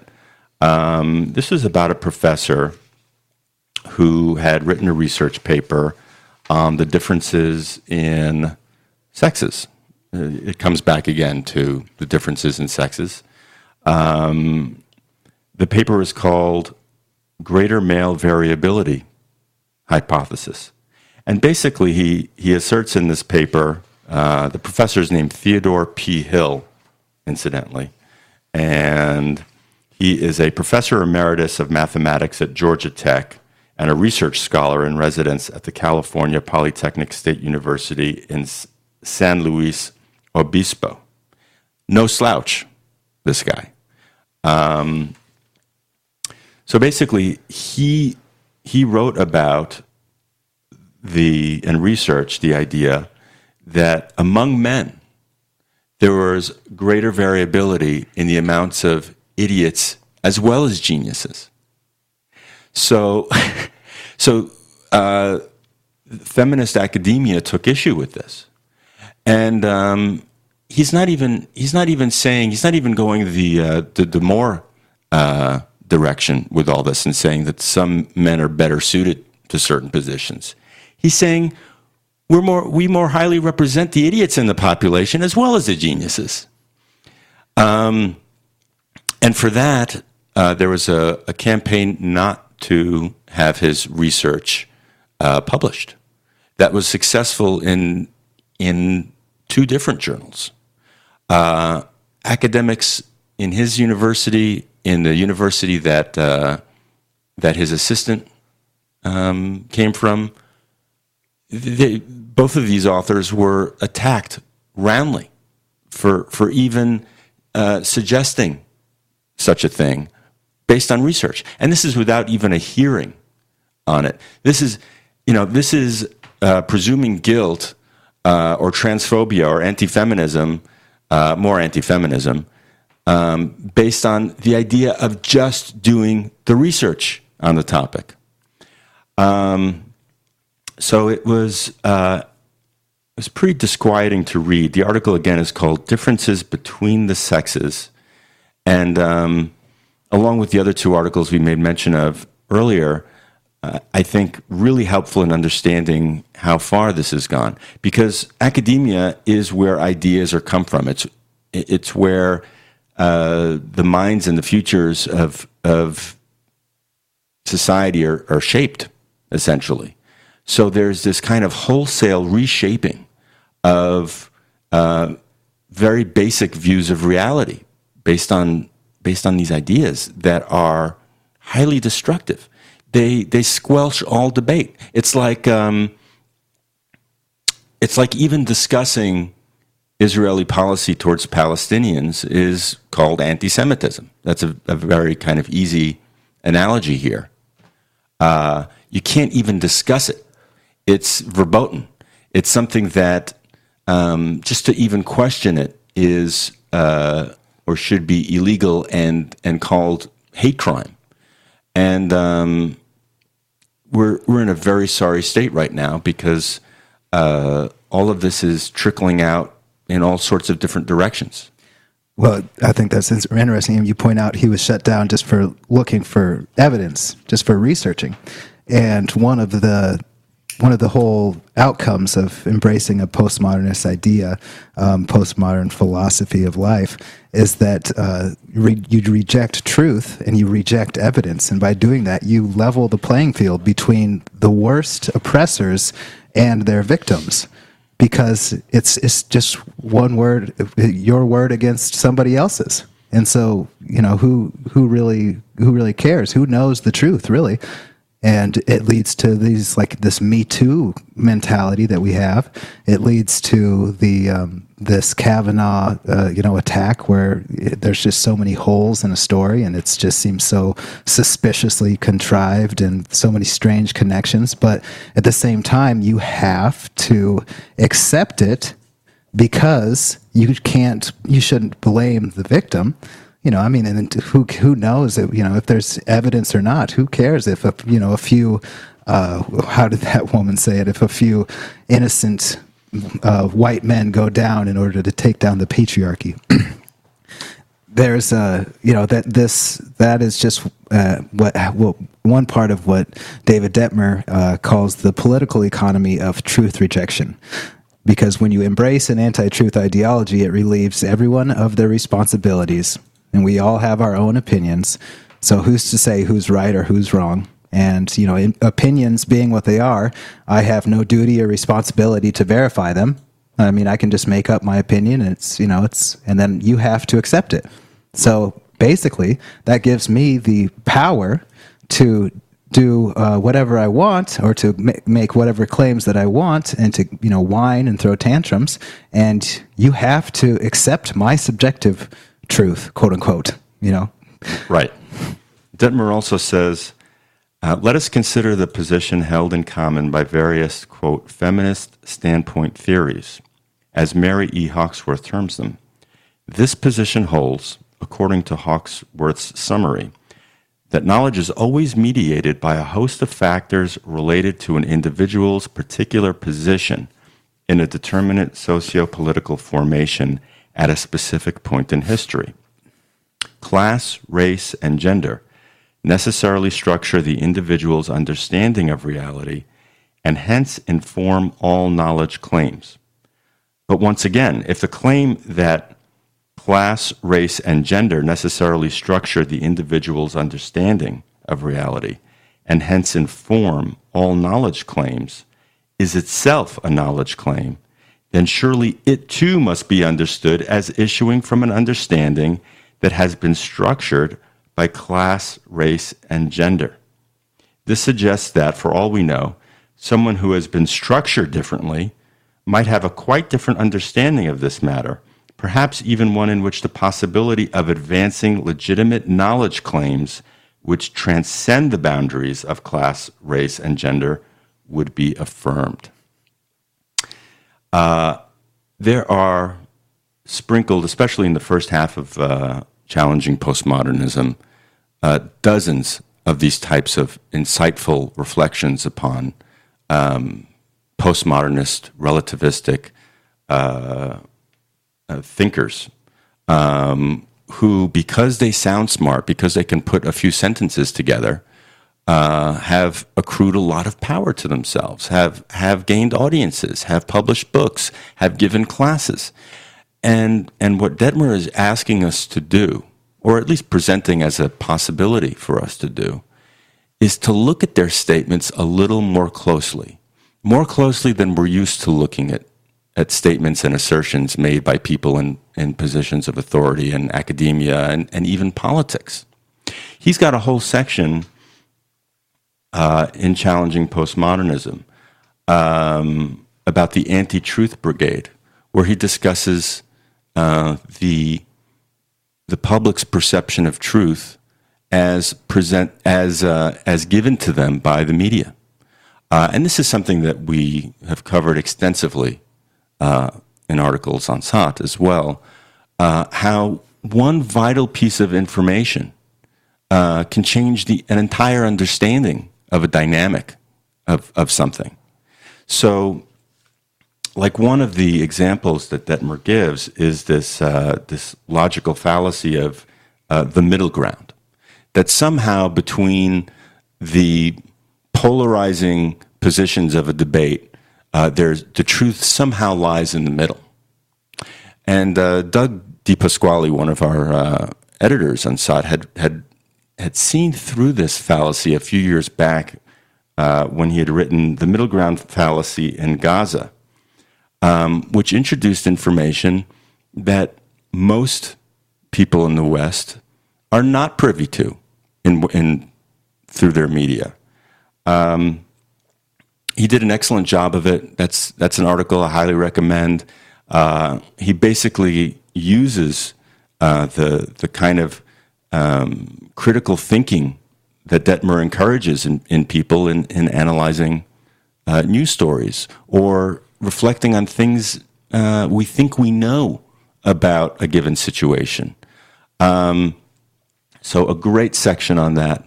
This was about a professor who had written a research paper on the differences in sexes. It comes back again to the differences in sexes. The paper is called Greater Male Variability Hypothesis. And basically he asserts in this paper, the professor's named Theodore P. Hill, incidentally, and He is a professor emeritus of mathematics at Georgia Tech and a research scholar in residence at the California Polytechnic State University in San Luis Obispo. No slouch, this guy. So basically, he wrote about and researched the idea that among men, there was greater variability in the amounts of idiots as well as geniuses. So feminist academia took issue with this, and he's not even going the more direction with all this and saying that some men are better suited to certain positions. He's saying we more highly represent the idiots in the population as well as the geniuses, and for that there was a campaign not to have his research published. That was successful in two different journals. Academics in his university, in the university that his assistant came from, both of these authors were attacked roundly for even suggesting such a thing, based on research. And this is without even a hearing on it. This is presuming guilt or transphobia or anti-feminism, more anti-feminism, based on the idea of just doing the research on the topic. So it was pretty disquieting to read. The article, again, is called Differences Between the Sexes, and along with the other two articles we made mention of earlier, I think really helpful in understanding how far this has gone. Because academia is where ideas come from. It's where the minds and the futures of society are shaped, essentially. So there's this kind of wholesale reshaping of very basic views of reality based on these ideas that are highly destructive. They squelch all debate. It's like even discussing Israeli policy towards Palestinians is called anti-Semitism. That's a very kind of easy analogy here. You can't even discuss it. It's verboten. It's something that just to even question it is... or should be illegal and called hate crime. And we're in a very sorry state right now because all of this is trickling out in all sorts of different directions. Well, I think that's interesting. You point out he was shut down just for looking for evidence, just for researching. And one of the whole outcomes of embracing a postmodernist idea, postmodern philosophy of life, is that you reject truth and you reject evidence. And by doing that, you level the playing field between the worst oppressors and their victims. Because it's just one word, your word against somebody else's. And so, who really cares? Who knows the truth, really? And it leads to this Me Too mentality that we have. It leads to the this Kavanaugh, attack where there's just so many holes in a story, and it just seems so suspiciously contrived and so many strange connections. But at the same time, you have to accept it because you shouldn't blame the victim. And who knows if, if there's evidence or not? Who cares if a few? How did that woman say it? If a few innocent white men go down in order to take down the patriarchy, there's one part of what David Detmer calls the political economy of truth rejection. Because when you embrace an anti-truth ideology, it relieves everyone of their responsibilities. And we all have our own opinions. So who's to say who's right or who's wrong? And, opinions being what they are, I have no duty or responsibility to verify them. I mean, I can just make up my opinion, and it's, and then you have to accept it. So basically, that gives me the power to do whatever I want, or to make whatever claims that I want, and to, you know, whine and throw tantrums. And you have to accept my subjective truth, quote unquote, you know. Right. Detmer also says, let us consider the position held in common by various, quote, feminist standpoint theories, as Mary E. Hawksworth terms them. This position holds, according to Hawksworth's summary, that knowledge is always mediated by a host of factors related to an individual's particular position in a determinate socio-political formation at a specific point in history. Class, race, and gender necessarily structure the individual's understanding of reality and hence inform all knowledge claims. But once again, if the claim that class, race, and gender necessarily structure the individual's understanding of reality and hence inform all knowledge claims is itself a knowledge claim, then surely it too must be understood as issuing from an understanding that has been structured by class, race, and gender. This suggests that, for all we know, someone who has been structured differently might have a quite different understanding of this matter, perhaps even one in which the possibility of advancing legitimate knowledge claims which transcend the boundaries of class, race, and gender would be affirmed. There are sprinkled, especially in the first half of Challenging Postmodernism, dozens of these types of insightful reflections upon postmodernist, relativistic thinkers who, because they sound smart, because they can put a few sentences together, have accrued a lot of power to themselves, have gained audiences, have published books, have given classes. And what Detmer is asking us to do, or at least presenting as a possibility for us to do, is to look at their statements a little more closely than we're used to looking at statements and assertions made by people in positions of authority in academia and even politics. He's got a whole section in Challenging Postmodernism about the Anti-Truth Brigade, where he discusses the public's perception of truth as given to them by the media, and this is something that we have covered extensively in articles on SOT as well. How one vital piece of information can change an entire understanding of a dynamic of something. So, like, one of the examples that Detmer gives is this logical fallacy of the middle ground, that somehow between the polarizing positions of a debate, the truth somehow lies in the middle. And Doug DePasquale, one of our editors on SOT, had seen through this fallacy a few years back when he had written The Middle Ground Fallacy in Gaza, which introduced information that most people in the West are not privy to through their media. He did an excellent job of it. That's an article I highly recommend. He basically uses the kind of critical thinking that Detmer encourages in people in analyzing news stories, or reflecting on things we think we know about a given situation. So a great section on that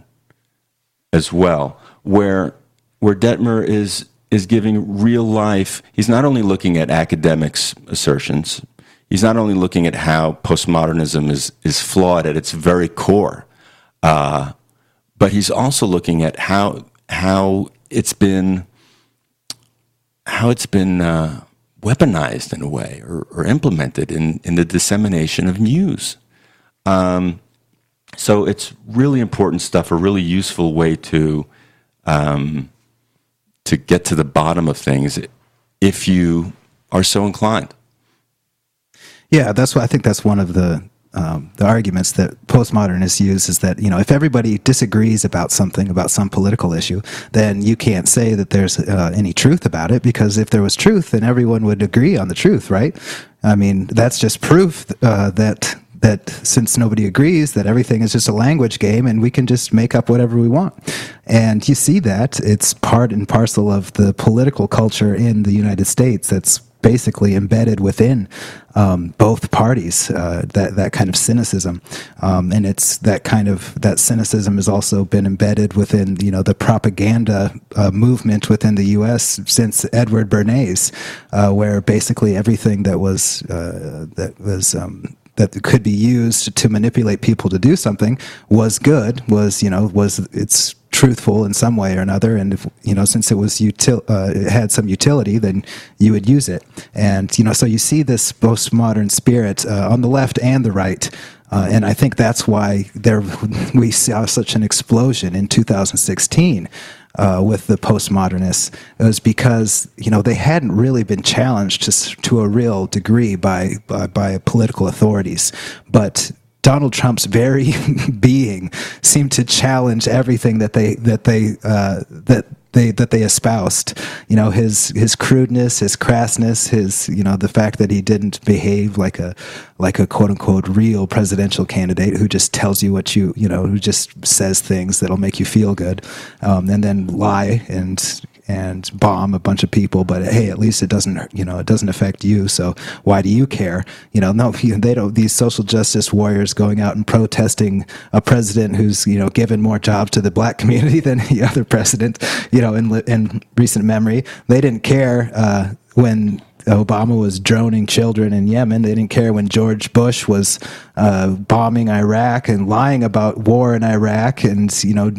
as well, where Detmer is giving real life. He's not only looking at academics' assertions. He's not only looking at how postmodernism is flawed at its very core, but he's also looking at how it's been weaponized in a way, or implemented in the dissemination of news. So it's really important stuff, a really useful way to get to the bottom of things if you are so inclined. Yeah, that's why I think that's one of the the arguments that postmodernists use is that, you know, if everybody disagrees about something, about some political issue, then you can't say that there's any truth about it, because if there was truth, then everyone would agree on the truth, right? I mean, that's just proof that since nobody agrees, that everything is just a language game and we can just make up whatever we want. And you see that. It's part and parcel of the political culture in the United States that's basically embedded within both parties, that kind of cynicism. And it's that cynicism has also been embedded within, you know, the propaganda movement within the U.S. since Edward Bernays, where basically everything that could be used to manipulate people to do something was good, it's truthful in some way or another, and if, you know, since it was it had some utility, then you would use it. And, you know, so you see this postmodern spirit on the left and the right. And I think that's why we saw such an explosion in 2016 with the postmodernists. It was because, you know, they hadn't really been challenged to a real degree by political authorities, but Donald Trump's very being seemed to challenge everything that they espoused, you know, his crudeness, his crassness, his, you know, the fact that he didn't behave like a quote unquote real presidential candidate who just tells you what who just says things that'll make you feel good, and then lie and bomb a bunch of people, but hey, at least it doesn't affect you, so why do you care? You know, no, they don't. These social justice warriors going out and protesting a president who's, you know, given more jobs to the black community than any other president, you know, in recent memory. They didn't care when Obama was droning children in Yemen. They didn't care when George Bush was bombing Iraq and lying about war in Iraq and, you know,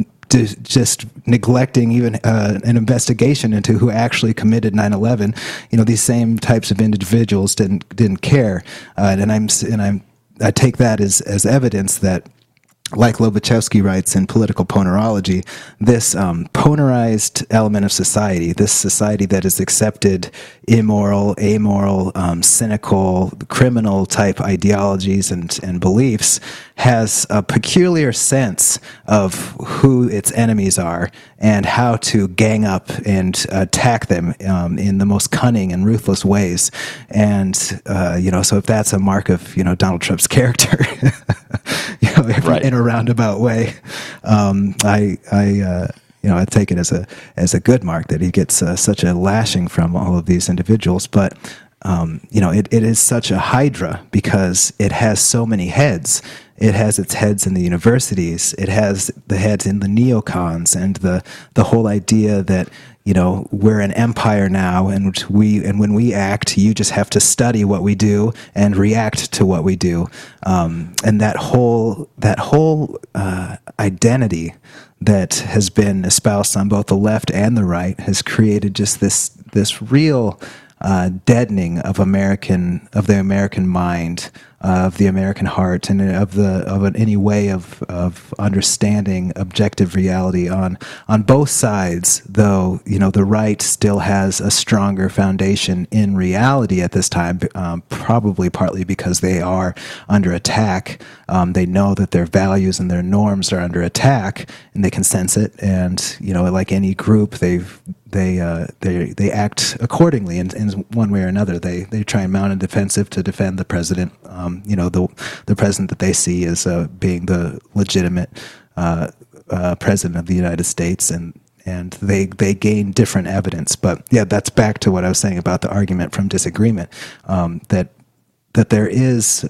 just neglecting even an investigation into who actually committed 9/11, you know, these same types of individuals didn't care, and I take that as evidence that, like Lubaczewski writes in Political Poneurology, this ponerized element of society, this society that has accepted immoral, amoral, cynical, criminal type ideologies and beliefs, has a peculiar sense of who its enemies are and how to gang up and attack them in the most cunning and ruthless ways. And, you know, so if that's a mark of, you know, Donald Trump's character, you know, right, in a roundabout way, I take it as a good mark that he gets such a lashing from all of these individuals. But, you know, it is such a hydra because it has so many heads. It has its heads in the universities. It has the heads in the neocons and the whole idea that, you know, we're an empire now, and when we act, you just have to study what we do and react to what we do, and that whole identity that has been espoused on both the left and the right has created just this real deadening of the American mind, of the American heart, and of any way of understanding objective reality on both sides. Though, you know, the right still has a stronger foundation in reality at this time, probably partly because they are under attack. They know that their values and their norms are under attack, and they can sense it. And, you know, like any group, they act accordingly in one way or another. They try and mount a defensive to defend the president. You know, the president that they see as being the legitimate president of the United States, and they gain different evidence. But yeah, that's back to what I was saying about the argument from disagreement. That there is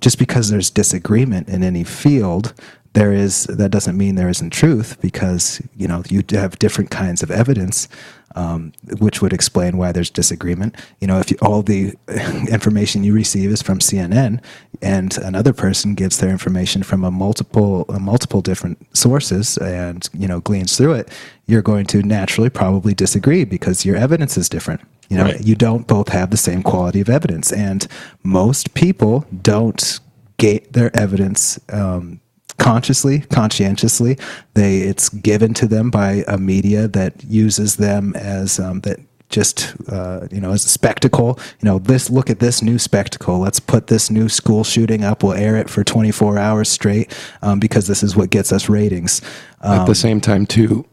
just because there's disagreement in any field, that doesn't mean there isn't truth, because, you know, you have different kinds of evidence, which would explain why there's disagreement. You know, if all the information you receive is from CNN, and another person gets their information from a multiple different sources, and, you know, gleans through it, you're going to naturally probably disagree because your evidence is different. You know, right. You don't both have the same quality of evidence, and most people don't gate their evidence conscientiously. It's given to them by a media that uses them as that just, as a spectacle. Look at this new spectacle. Let's put this new school shooting up. We'll air it for 24 hours straight because this is what gets us ratings. At the same time, too,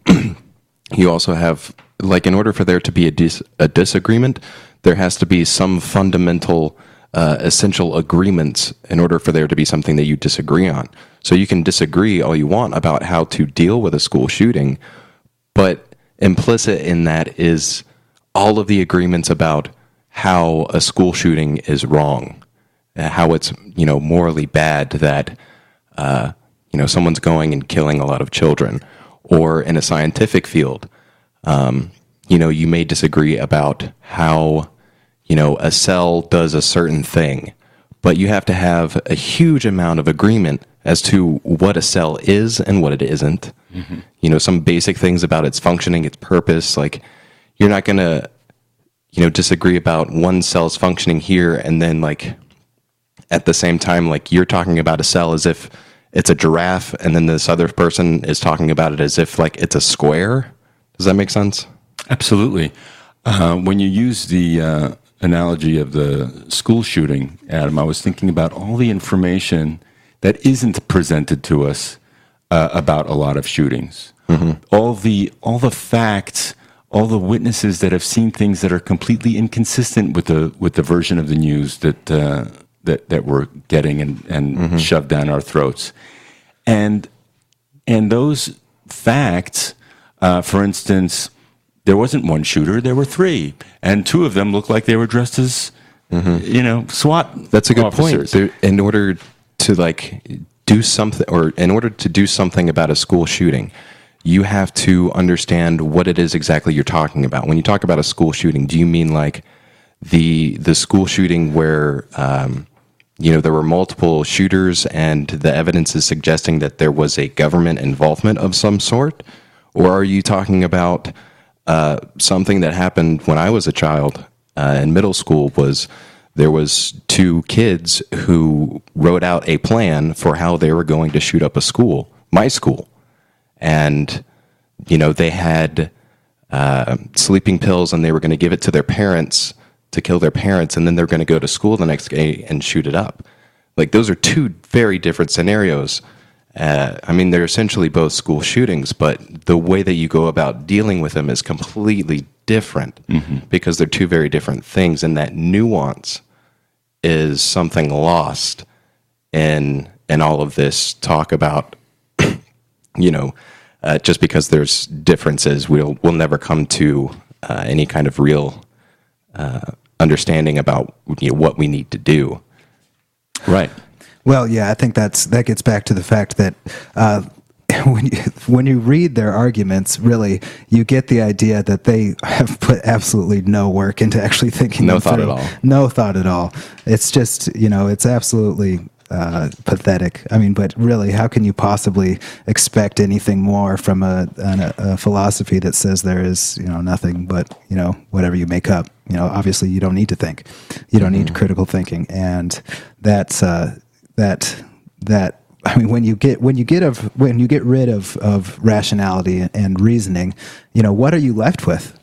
you also have, in order for there to be a disagreement, there has to be some fundamental essential agreements in order for there to be something that you disagree on. So you can disagree all you want about how to deal with a school shooting, but implicit in that is all of the agreements about how a school shooting is wrong, how it's, morally bad that, someone's going and killing a lot of children. Or in a scientific field, you may disagree about how a cell does a certain thing, but you have to have a huge amount of agreement as to what a cell is and what it isn't. Mm-hmm. Some basic things about its functioning, its purpose. You're not going to, disagree about one cell's functioning here and then, at the same time, you're talking about a cell as if it's a giraffe, and then this other person is talking about it as if, it's a square. Does that make sense? Absolutely. When you use the analogy of the school shooting, Adam, I was thinking about all the information that isn't presented to us about a lot of shootings. Mm-hmm. All the facts, all the witnesses that have seen things that are completely inconsistent with the version of the news that we're getting and mm-hmm. shoved down our throats, and those facts, for instance. There wasn't one shooter, there were three. And two of them looked like they were dressed as, mm-hmm. SWAT officers. That's a good point. In order to do something about a school shooting, you have to understand what it is exactly you're talking about. When you talk about a school shooting, do you mean the school shooting where, there were multiple shooters and the evidence is suggesting that there was a government involvement of some sort? Or are you talking about... something that happened when I was a child in middle school was there was two kids who wrote out a plan for how they were going to shoot up a school, my school. And, they had sleeping pills and they were going to give it to their parents to kill their parents. And then they're going to go to school the next day and shoot it up. Those are two very different scenarios. They're essentially both school shootings, but the way that you go about dealing with them is completely different mm-hmm. because they're two very different things, and that nuance is something lost in all of this talk about, just because there's differences, we'll never come to any kind of real understanding about what we need to do. Right. Well, yeah, I think that gets back to the fact that when you read their arguments, really, you get the idea that they have put absolutely no work into actually thinking. No thought at all. No thought at all. It's just, it's absolutely pathetic. But really, how can you possibly expect anything more from a philosophy that says there is, nothing but, whatever you make up? Obviously, you don't need to think. You don't need critical thinking, and that's. When you get rid of rationality and reasoning, what are you left with?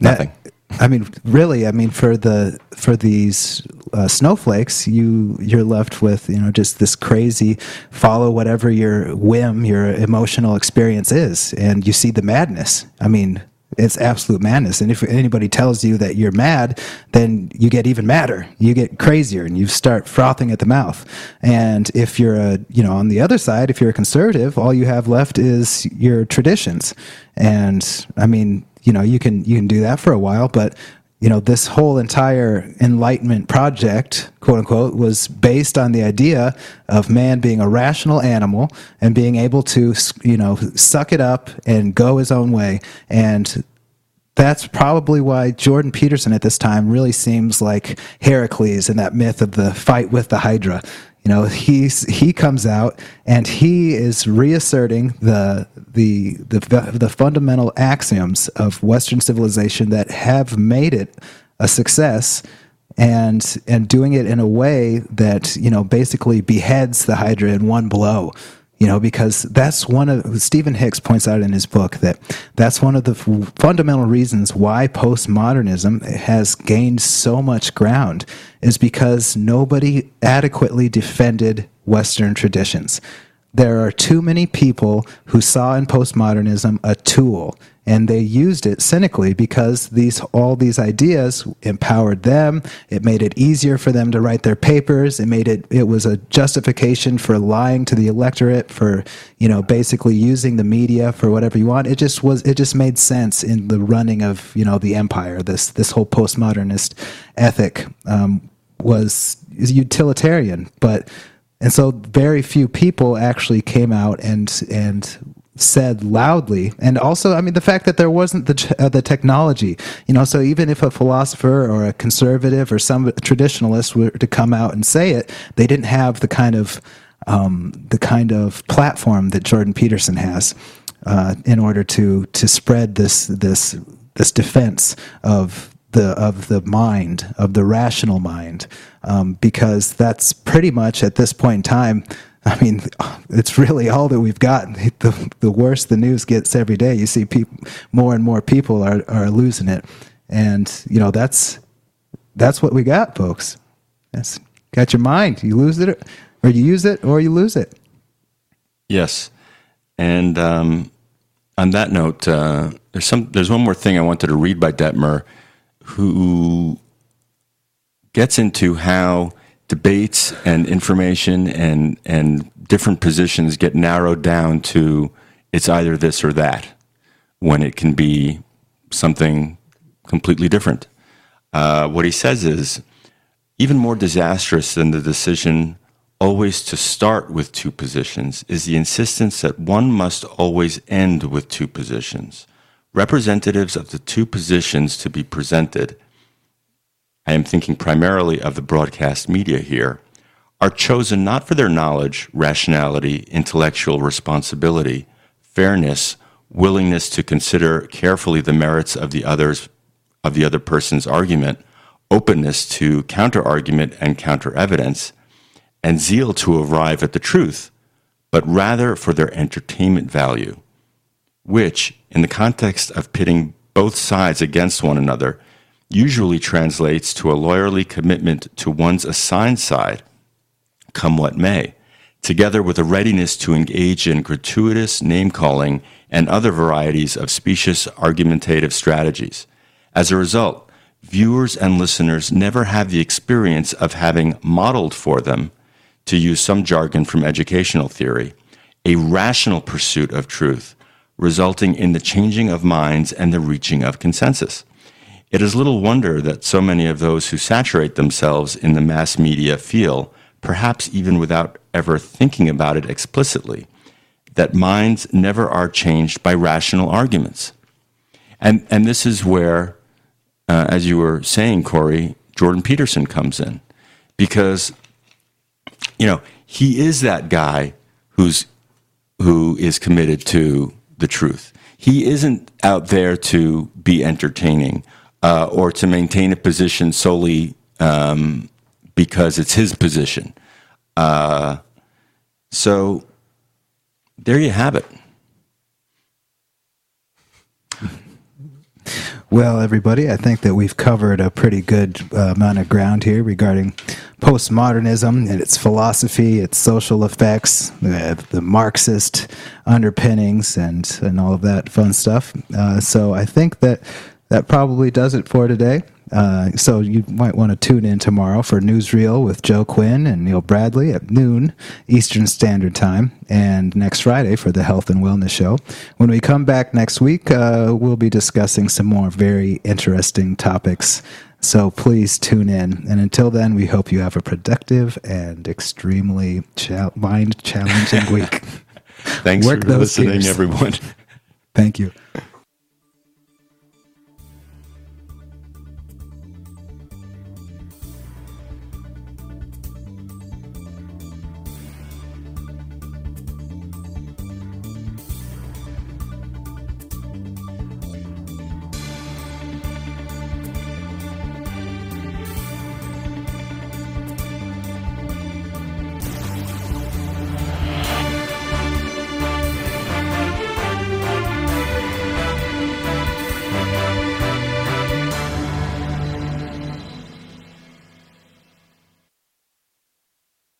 Nothing. For these snowflakes, you're left with just this crazy follow whatever your whim, your emotional experience is, and you see the madness. It's absolute madness. And if anybody tells you that you're mad, then you get even madder. You get crazier and you start frothing at the mouth. And if you're on the other side, if you're a conservative, all you have left is your traditions. And you can do that for a while, but this whole entire Enlightenment project, quote unquote, was based on the idea of man being a rational animal and being able to, suck it up and go his own way. And that's probably why Jordan Peterson at this time really seems like Heracles in that myth of the fight with the Hydra. He comes out and he is reasserting the fundamental axioms of Western civilization that have made it a success, and doing it in a way that basically beheads the Hydra in one blow. You know, because that's one of, Stephen Hicks points out in his book that that's one of the fundamental reasons why postmodernism has gained so much ground is because nobody adequately defended Western traditions. There are too many people who saw in postmodernism a tool, and they used it cynically because all these ideas empowered them. It made it easier for them to write their papers. It was a justification for lying to the electorate, for, you know, basically using the media for whatever you want. It just made sense in the running of, you know, the empire. This whole postmodernist ethic was utilitarian, and so very few people actually came out and said loudly. And also, I mean, the fact that there wasn't the technology, you know, so even if a philosopher or a conservative or some traditionalist were to come out and say it, they didn't have the kind of platform that Jordan Peterson has in order to spread this defense of the mind, of the rational mind, because that's pretty much at this point in time. I mean, it's really all that we've got. The worse the news gets every day, you see more and more people are losing it, and you know that's what we got, folks. That's got your mind. You lose it, or you use it, or you lose it. Yes, and on that note, there's one more thing I wanted to read by Detmer, who gets into how debates and information and different positions get narrowed down to it's either this or that, when it can be something completely different. What he says is, even more disastrous than the decision always to start with two positions is the insistence that one must always end with two positions. Representatives of the two positions to be presented, I am thinking primarily of the broadcast media here, are chosen not for their knowledge, rationality, intellectual responsibility, fairness, willingness to consider carefully the merits of the other person's argument, openness to counter-argument and counter-evidence, and zeal to arrive at the truth, but rather for their entertainment value, which, in the context of pitting both sides against one another, usually translates to a lawyerly commitment to one's assigned side, come what may, together with a readiness to engage in gratuitous name-calling and other varieties of specious argumentative strategies. As a result, viewers and listeners never have the experience of having modeled for them, to use some jargon from educational theory, a rational pursuit of truth, resulting in the changing of minds and the reaching of consensus. It is little wonder that so many of those who saturate themselves in the mass media feel, perhaps even without ever thinking about it explicitly, that minds never are changed by rational arguments. And this is where, as you were saying, Corey, Jordan Peterson comes in. Because, you know, he is that guy who is committed to the truth. He isn't out there to be entertaining or to maintain a position solely because it's his position. So there you have it. Well, everybody, I think that we've covered a pretty good amount of ground here regarding postmodernism and its philosophy, its social effects, the Marxist underpinnings, and all of that fun stuff. So I think that probably does it for today. So you might want to tune in tomorrow for Newsreel with Joe Quinn and Neil Bradley at noon Eastern Standard Time, and next Friday for the Health and Wellness Show. When we come back next week, we'll be discussing some more very interesting topics. So please tune in. And until then, we hope you have a productive and extremely mind-challenging week. Thanks for listening, everyone. Thank you.